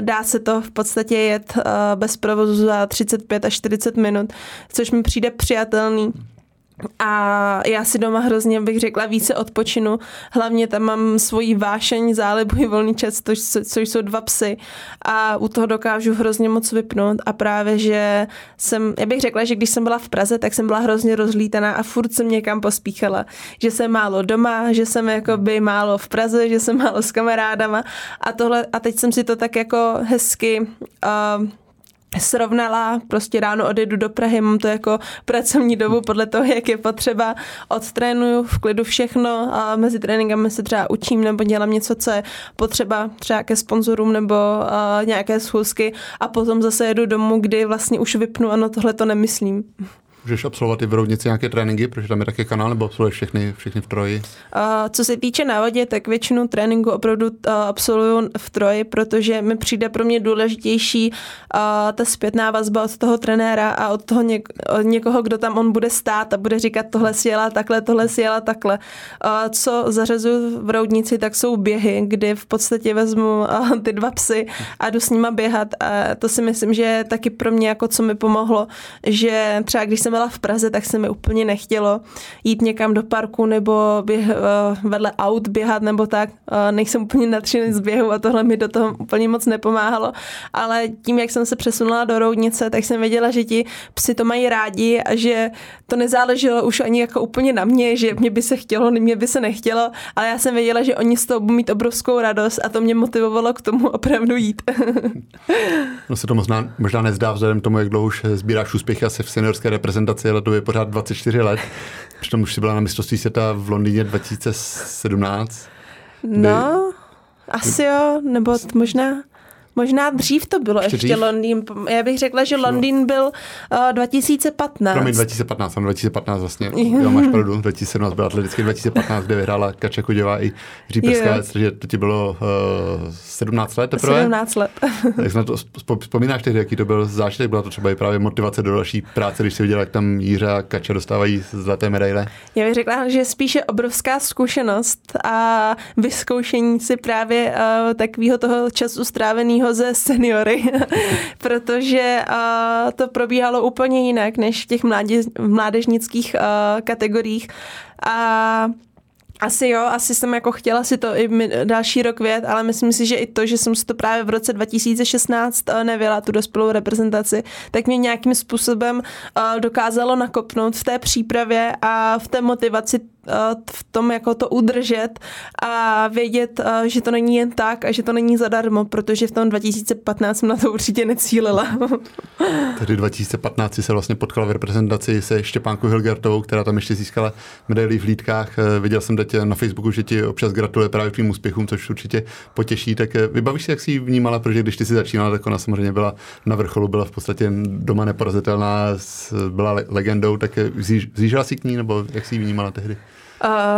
dá se to v podstatě jet bez provozu za 35 až 40 minut, což mi přijde přijatelný. A já si doma hrozně, bych řekla, více odpočinu. Hlavně tam mám svoji vášeň, zálibu i volný čas, což jsou 2 psy. A u toho dokážu hrozně moc vypnout. A právě, že jsem, já bych řekla, že když jsem byla v Praze, tak jsem byla hrozně rozlítaná a furt jsem někam pospíchala. Že jsem málo doma, že jsem jakoby málo v Praze, že jsem málo s kamarádama. A tohle, a teď jsem si to tak jako hezky... srovnala, prostě ráno odjedu do Prahy, mám to jako pracovní dobu podle toho, jak je potřeba, odtrénuju v klidu všechno a mezi tréninkami se třeba učím nebo dělám něco, co je potřeba třeba ke sponzorům nebo nějaké schůzky a potom zase jedu domů, kdy vlastně už vypnu, ano, tohle to nemyslím. Můžeš absolvovat i v Roudnici nějaké tréninky, protože tam je taky kanál, nebo absolvuješ všechny v Troji? Co se týče na vodě, tak většinu tréninku opravdu absolvuju v Troji, protože mi přijde pro mě důležitější ta zpětná vazba od toho trenéra a od toho někoho, kdo tam on bude stát a bude říkat tohle si jela, takhle. Co zařazuju v Roudnici, tak jsou běhy, kdy v podstatě vezmu ty 2 psy a jdu s nima běhat. A to si myslím, že je taky pro mě jako co mi pomohlo, že třeba když jsem byla v Praze, tak se mi úplně nechtělo jít někam do parku nebo vedle aut běhat nebo tak. Nejsem úplně nadšený z běhu a tohle mi do toho úplně moc nepomáhalo. Ale tím, jak jsem se přesunula do Roudnice, tak jsem věděla, že ti psi to mají rádi a že to nezáleželo už ani jako úplně na mě, že mě by se chtělo, mě by se nechtělo, ale já jsem věděla, že oni z toho budou mít obrovskou radost a to mě motivovalo k tomu opravdu jít. No se to možná nezdá vzhledem tomu, jak dlouho už sbíráš úspěchy asi v seniorské reprezentaci, ale to je pořád 24 let. Přitom už jsi byla na mistrovství světa v Londýně 2017. No, asi jo, nebo možná... Možná dřív to bylo ještě Londýn. Já bych řekla, že Londýn byl 2015. Promiň, 2015 vlastně. Jo, máš pravdu, 2017 byla atleticky 2015, kde vyhrála Kača Kuděva i Jiří Prskavec, takže to ti bylo 17 let teprve. 17 let. Jak na to vzpomínáš tehdy, jaký to byl zážitek? Byla to třeba i právě motivace do další práce, když jsi viděla, jak tam Jiří a Kača dostávají zlaté medaile? Já bych řekla, že spíše obrovská zkušenost a vyzkoušení si právě takového toho času strávený ze seniory, protože to probíhalo úplně jinak než v těch mládežnických kategoriích. A asi jsem jako chtěla si to i další rok vědět, ale myslím si, že i to, že jsem si to právě v roce 2016 nevěla tu dospělou reprezentaci, tak mě nějakým způsobem dokázalo nakopnout v té přípravě a v té motivaci v tom jako to udržet a vědět, že to není jen tak a že to není zadarmo, protože v tom 2015 jsem na to určitě necílila. Tady 2015 se vlastně potkala v reprezentaci se Štěpánkou Hilgertovou, která tam ještě získala medaili v hlídkách. Viděl jsem teď na Facebooku, že ti občas gratuluje právě tvým úspěchům, což určitě potěší. Tak vybavíš si, jak jsi ji vnímala, protože když ty si začínala, tak ona samozřejmě byla na vrcholu, byla v podstatě doma neporazitelná, byla legendou, tak vzlížela si k ní, nebo jak jsi ji vnímala tehdy?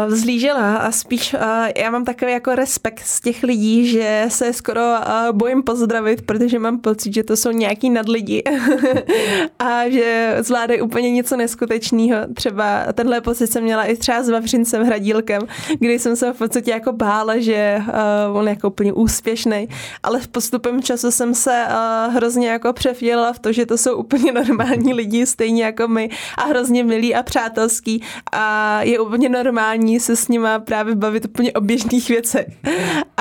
Vzlížela a spíš já mám takový jako respekt z těch lidí, že se skoro bojím pozdravit, protože mám pocit, že to jsou nějaký nadlidi a že zvládají úplně něco neskutečného. Třeba tenhle pocit jsem měla i třeba s Vavřincem Hradílkem, kdy jsem se v podstatě jako bála, že on je jako úplně úspěšný, ale v postupem času jsem se hrozně jako převdělala v to, že to jsou úplně normální lidi, stejně jako my a hrozně milí a přátelský a je úplně normální se s nima právě bavit úplně o běžných věcech.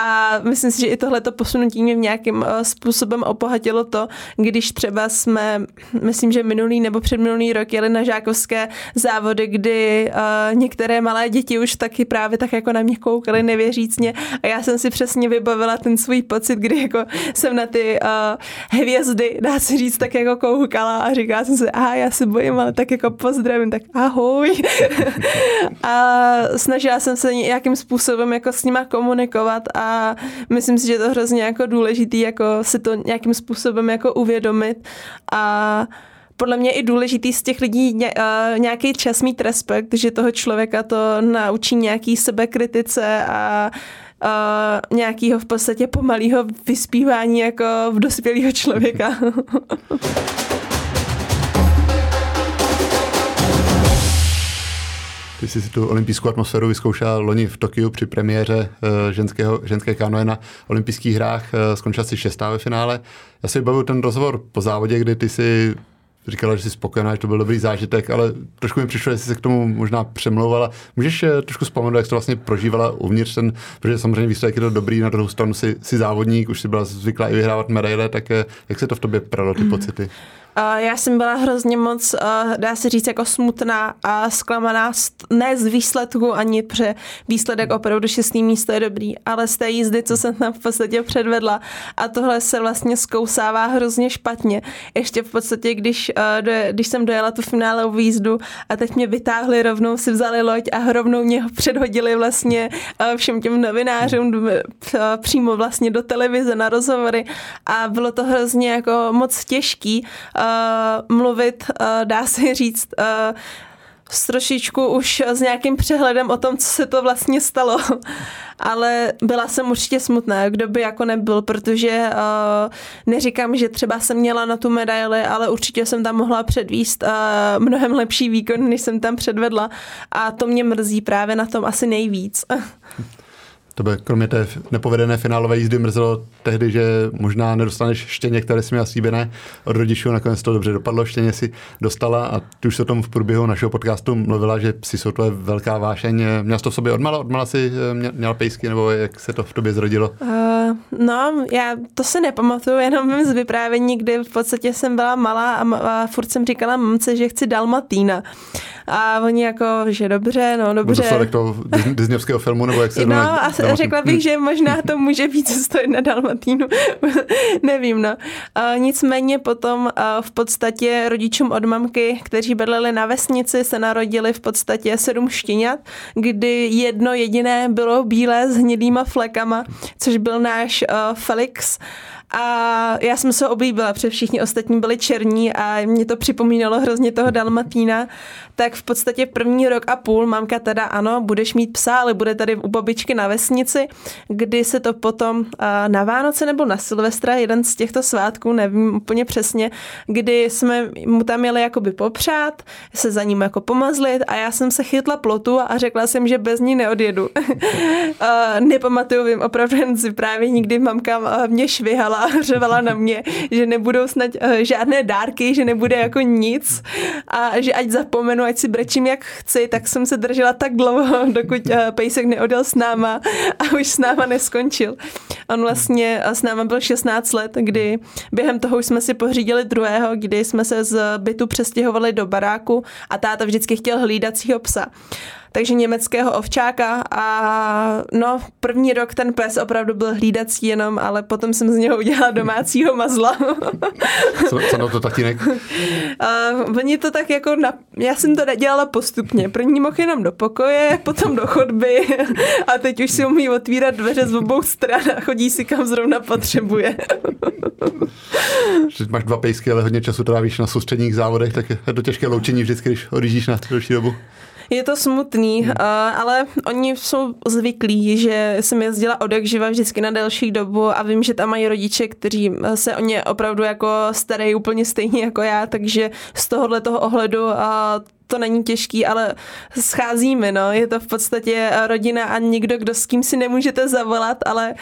A myslím si, že i tohleto posunutí mě nějakým způsobem obohatilo to, když třeba jsme, myslím, že minulý nebo předminulý rok jeli na žákovské závody, kdy některé malé děti už taky právě tak jako na mě koukaly nevěřícně a já jsem si přesně vybavila ten svůj pocit, kdy jako jsem na ty hvězdy, dá se říct, tak jako koukala a říkala jsem si, já se bojím, ale tak jako pozdravím, tak ahoj. A a snažila jsem se nějakým způsobem jako s nima komunikovat a myslím si, že je to hrozně jako důležitý jako si to nějakým způsobem jako uvědomit a podle mě i důležitý z těch lidí nějaký čas mít respekt, že toho člověka to naučí nějaký sebekritice a nějakého v podstatě pomalého vyspívání jako v dospělého člověka. Ty jsi si tu olympijskou atmosféru vyzkoušela loni v Tokiu při premiéře ženské kanoe na olympijských hrách. Skončila jsi 6. ve finále. Já si bavil ten rozhovor po závodě, kdy ty si říkala, že jsi spokojená, že to byl dobrý zážitek, ale trošku mi přišlo, že jsi se k tomu možná přemlouvala. Můžeš trošku vzpomenout, jak jsi to vlastně prožívala uvnitř ten, protože samozřejmě výsledek je to dobrý, na druhou stranu jsi závodník, už jsi byla zvyklá i vyhrávat medaile, tak jak se to v tobě pralo, ty pocity? Já jsem byla hrozně moc, dá se říct, jako smutná a zklamaná, ne z výsledku ani, protože výsledek opravdu 6. místo je dobrý, ale z té jízdy, co jsem tam v podstatě předvedla a tohle se vlastně zkousává hrozně špatně. Ještě v podstatě, když jsem dojela tu finálovou jízdu a teď mě vytáhli, rovnou si vzali loď a rovnou mě předhodili vlastně všem těm novinářům přímo vlastně do televize na rozhovory a bylo to hrozně jako moc těžký mluvit, dá se říct, s trošičku už s nějakým přehledem o tom, co se to vlastně stalo. Ale byla jsem určitě smutná, kdo by jako nebyl, protože neříkám, že třeba jsem měla na tu medaili, ale určitě jsem tam mohla předvést mnohem lepší výkon, než jsem tam předvedla. A to mě mrzí právě na tom asi nejvíc. Tebe kromě té nepovedené finálové jízdy mrzelo tehdy, že možná nedostaneš štěně, které jsi měla slíbené od rodičů. Nakonec to dobře dopadlo, štěně si dostala a ty už se o tom v průběhu našeho podcastu mluvila, že psi jsou tvoje velká vášeň. Měla jsi to v sobě odmala? Odmala jsi měla pejsky nebo jak se to v tobě zrodilo? No, já to si nepamatuju, jenom vím z vyprávění, kdy v podstatě jsem byla malá a furt jsem říkala mamce, že chci dalmatína. A oni jako, že dobře, no dobře. Byl to disneyovského filmu, nebo jak se no, asi řekla bych, že možná to může být 101 dalmatínu. Nevím, no. Nicméně potom v podstatě rodičům od mamky, kteří bydleli na vesnici, se narodili v podstatě 7 štěňat, kdy jedno jediné bylo bílé s hnědýma flekama, což byl náš Felix. A já jsem se oblíbila, protože všichni ostatní byli černí a mě to připomínalo hrozně toho dalmatína. Tak v podstatě první rok a půl mamka teda ano, budeš mít psa, ale bude tady u babičky na vesnici, kdy se to potom na Vánoce nebo na Silvestra, jeden z těchto svátků, nevím úplně přesně, kdy jsme mu tam jeli jakoby popřát, se za ním jako pomazlit a já jsem se chytla plotu a řekla jsem, že bez ní neodjedu. Nepamatuju, vím opravdu jen si právě nikdy mamka mě švihala a řevala na mě, že nebudou snad žádné dárky, že nebude jako nic a že ať zapomenu, ať si brečím jak chci, tak jsem se držela tak dlouho, dokud pejsek neodjel s náma a už s náma neskončil. On vlastně s náma byl 16 let, kdy během toho už jsme si pořídili druhého, kdy jsme se z bytu přestěhovali do baráku a táta vždycky chtěl hlídacího psa. Takže německého ovčáka a no, první rok ten pes opravdu byl hlídací jenom, ale potom jsem z něho udělala domácího mazla. Co na to tatínek? Oni to tak jako, já jsem to dělala postupně. První mohl jenom do pokoje, potom do chodby a teď už si umí otvírat dveře z obou stran a chodí si kam zrovna potřebuje. Že máš 2 pejsky, ale hodně času trávíš na soustředních závodech, tak je to těžké loučení vždycky, když odjíždíš na další dobu. Je to smutný, ale oni jsou zvyklí, že jsem jezdila odjakživa vždycky na delší dobu a vím, že tam mají rodiče, kteří se o ně opravdu jako starají úplně stejně jako já, takže z tohohle toho ohledu to není těžký, ale scházíme, no. Je to v podstatě rodina a někdo, kdo s kým si nemůžete zavolat, ale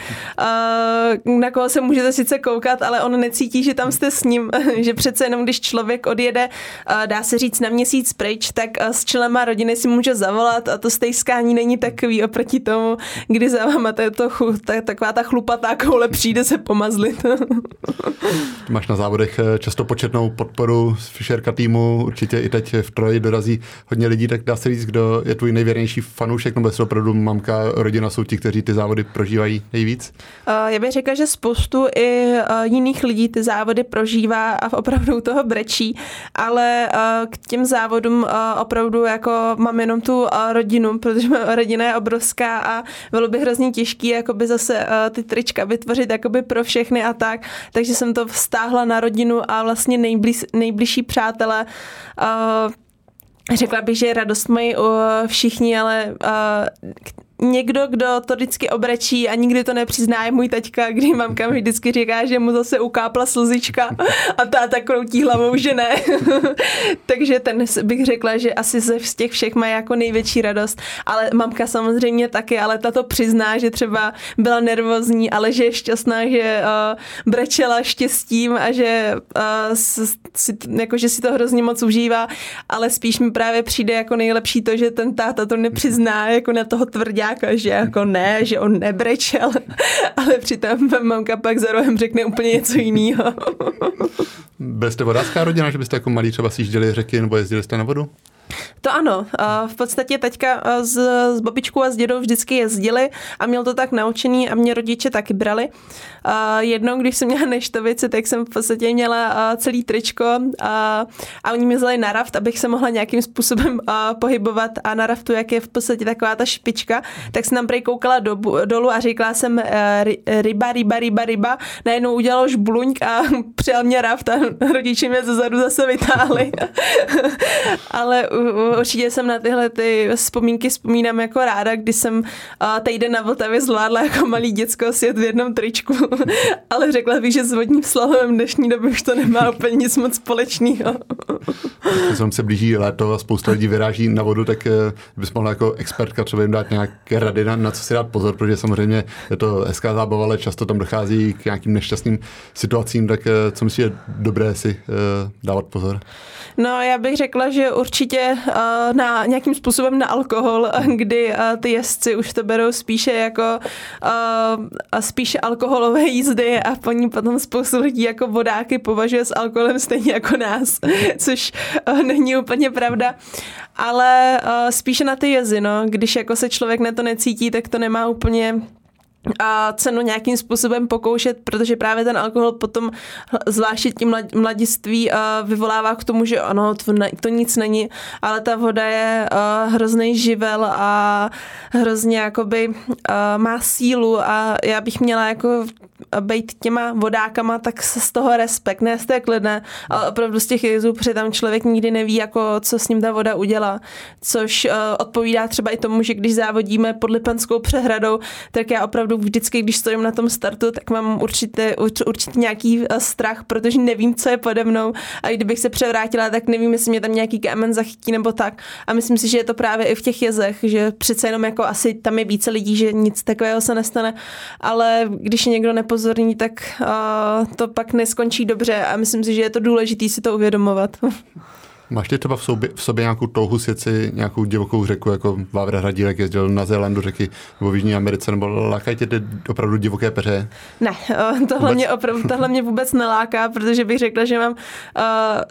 na koho se můžete sice koukat, ale on necítí, že tam jste s ním, že přece jenom, když člověk odjede, dá se říct, na měsíc pryč, tak s členama rodiny si může zavolat a to stejskání není takový oproti tomu, kdy za váma taková ta chlupatá koule přijde se pomazlit. Máš na závodech často početnou podporu z Fišerka týmu, určitě i teď v Troji dorazí dorazí hodně lidí, tak dá se říct, kdo je tvůj nejvěrnější fanoušek, nebo jestli opravdu mamka, rodina jsou ti, kteří ty závody prožívají nejvíc? Já bych řekla, že spoustu i jiných lidí ty závody prožívá a opravdu toho brečí, ale k těm závodům opravdu jako mám jenom tu rodinu, protože rodina je obrovská a bylo by hrozně těžký jakoby zase ty trička vytvořit jakoby pro všechny a tak, takže jsem to vztáhla na rodinu a vlastně nejbližší přátelé. Řekla bych, že radost mají všichni, ale někdo, kdo to vždycky obračí a nikdy to nepřizná, je můj taťka, kdy mamka mi vždycky říká, že mu zase ukápla slzička a táta kroutí hlavou, že ne. Takže ten bych řekla, že asi ze z těch všech má jako největší radost, ale mamka samozřejmě taky, ale ta to přizná, že třeba byla nervózní, ale že je šťastná, že brečela štěstím a že si to hrozně moc užívá, ale spíš mi právě přijde jako nejlepší to, že ten táta to nepřizná jako na toho tvrdě, že jako ne, že on nebrečel, ale přitom mamka pak za rohem řekne úplně něco jiného. Byli jste vodářská rodina, že byste jako malí třeba sjížděli řeky nebo jezdili jste na vodu? To ano. V podstatě teďka s babičkou a s dědou vždycky jezdili a měl to tak naučený a mě rodiče taky brali. Jednou, když jsem měla neštovici, tak jsem v podstatě měla celý tričko a oni mě vzali na raft, abych se mohla nějakým způsobem pohybovat a na raftu, jak je v podstatě taková ta špička, tak jsem tam prej koukala dolů a říkala jsem ryba. Najednou udělalo žbluňk a přijal mě raft a rodiče mě zezadu zase vytáhli. Ale určitě jsem na tyhle ty vzpomínky vzpomínám jako ráda, když jsem týden na Vltavě zvládla jako malý děcko sjet v jednom tričku, ale řekla bych, že s vodním slalomem dnešní doby už to nemá úplně nic moc společného. Když se blíží léto a spousta lidí vyráží na vodu, tak bys mohla jako expertka třeba jim dát nějaké rady, na co si dát pozor, protože samozřejmě je to hezká zábava, ale často tam dochází k nějakým nešťastným situacím, tak co myslíš, je dobré si dávat pozor? No, já bych řekla, že určitě na nějakým způsobem na alkohol, kdy ty jezdci už to berou spíše jako spíše alkoholové jízdy a po ní potom spoustu lidí jako vodáky považuje s alkoholem stejně jako nás, což není úplně pravda, ale spíše na ty jezdy, no, když jako se člověk na to necítí, tak to nemá úplně a cenu nějakým způsobem pokoušet, protože právě ten alkohol potom zvláště tím mladiství vyvolává k tomu, že ano, to nic není, ale ta voda je hrozný živel a hrozně jakoby má sílu a já bych měla jako být těma vodákama, tak se z toho respekt, ne z té klidné, ale opravdu z těch jezdů, protože tam člověk nikdy neví, jako, co s ním ta voda udělá, což odpovídá třeba i tomu, že když závodíme pod Lipenskou přehradou, tak já opravdu vždycky, když stojím na tom startu, tak mám určitě nějaký strach, protože nevím, co je pode mnou a i kdybych se převrátila, tak nevím, jestli mě tam nějaký kámen zachytí nebo tak a myslím si, že je to právě i v těch jezech, že přece jenom jako asi tam je více lidí, že nic takového se nestane, ale když někdo nepozorní, tak to pak neskončí dobře a myslím si, že je to důležité si to uvědomovat. Máš ty třeba v sobě nějakou touhu sjet si nějakou divokou řeku, jako Vavřinec Hradílek jezdil na Zélandu řeky nebo v Jižní Americe, nebo lákají tě opravdu divoké peře? Ne, tohle mě vůbec neláká, protože bych řekla, že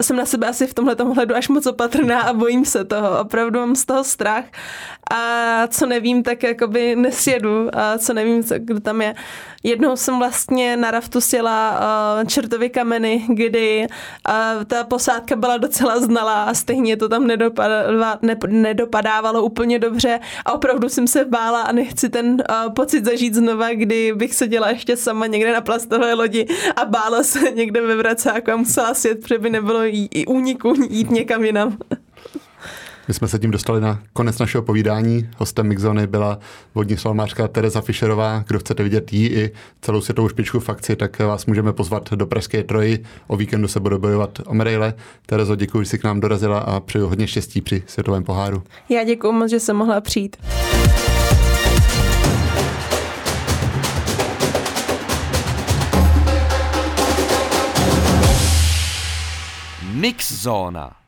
jsem na sebe asi v tomhletom hledu až moc opatrná a bojím se toho. Opravdu mám z toho strach a co nevím, tak jakoby nesjedu a co nevím, kdo tam je. Jednou jsem vlastně na raftu sjela Čertovy Kameny, kdy ta posádka byla docela znalá a stejně to tam nedopadávalo úplně dobře a opravdu jsem se bála a nechci ten pocit zažít znova, kdy bych seděla ještě sama někde na plastové lodi a bála se někde ve vracáku a musela sjet, protože by nebylo úniku jít někam jinam. My jsme se tím dostali na konec našeho povídání. Hostem Mixzóny byla vodní slalomářka Tereza Fišerová. Kdo chcete vidět jí i celou světovou špičku v akci, tak vás můžeme pozvat do Pražské Troji. O víkendu se bude bojovat o medaile. Terezo, děkuji, že jsi k nám dorazila a přeju hodně štěstí při světovém poháru. Já děkuji moc, že jsem mohla přijít. Mixzóna.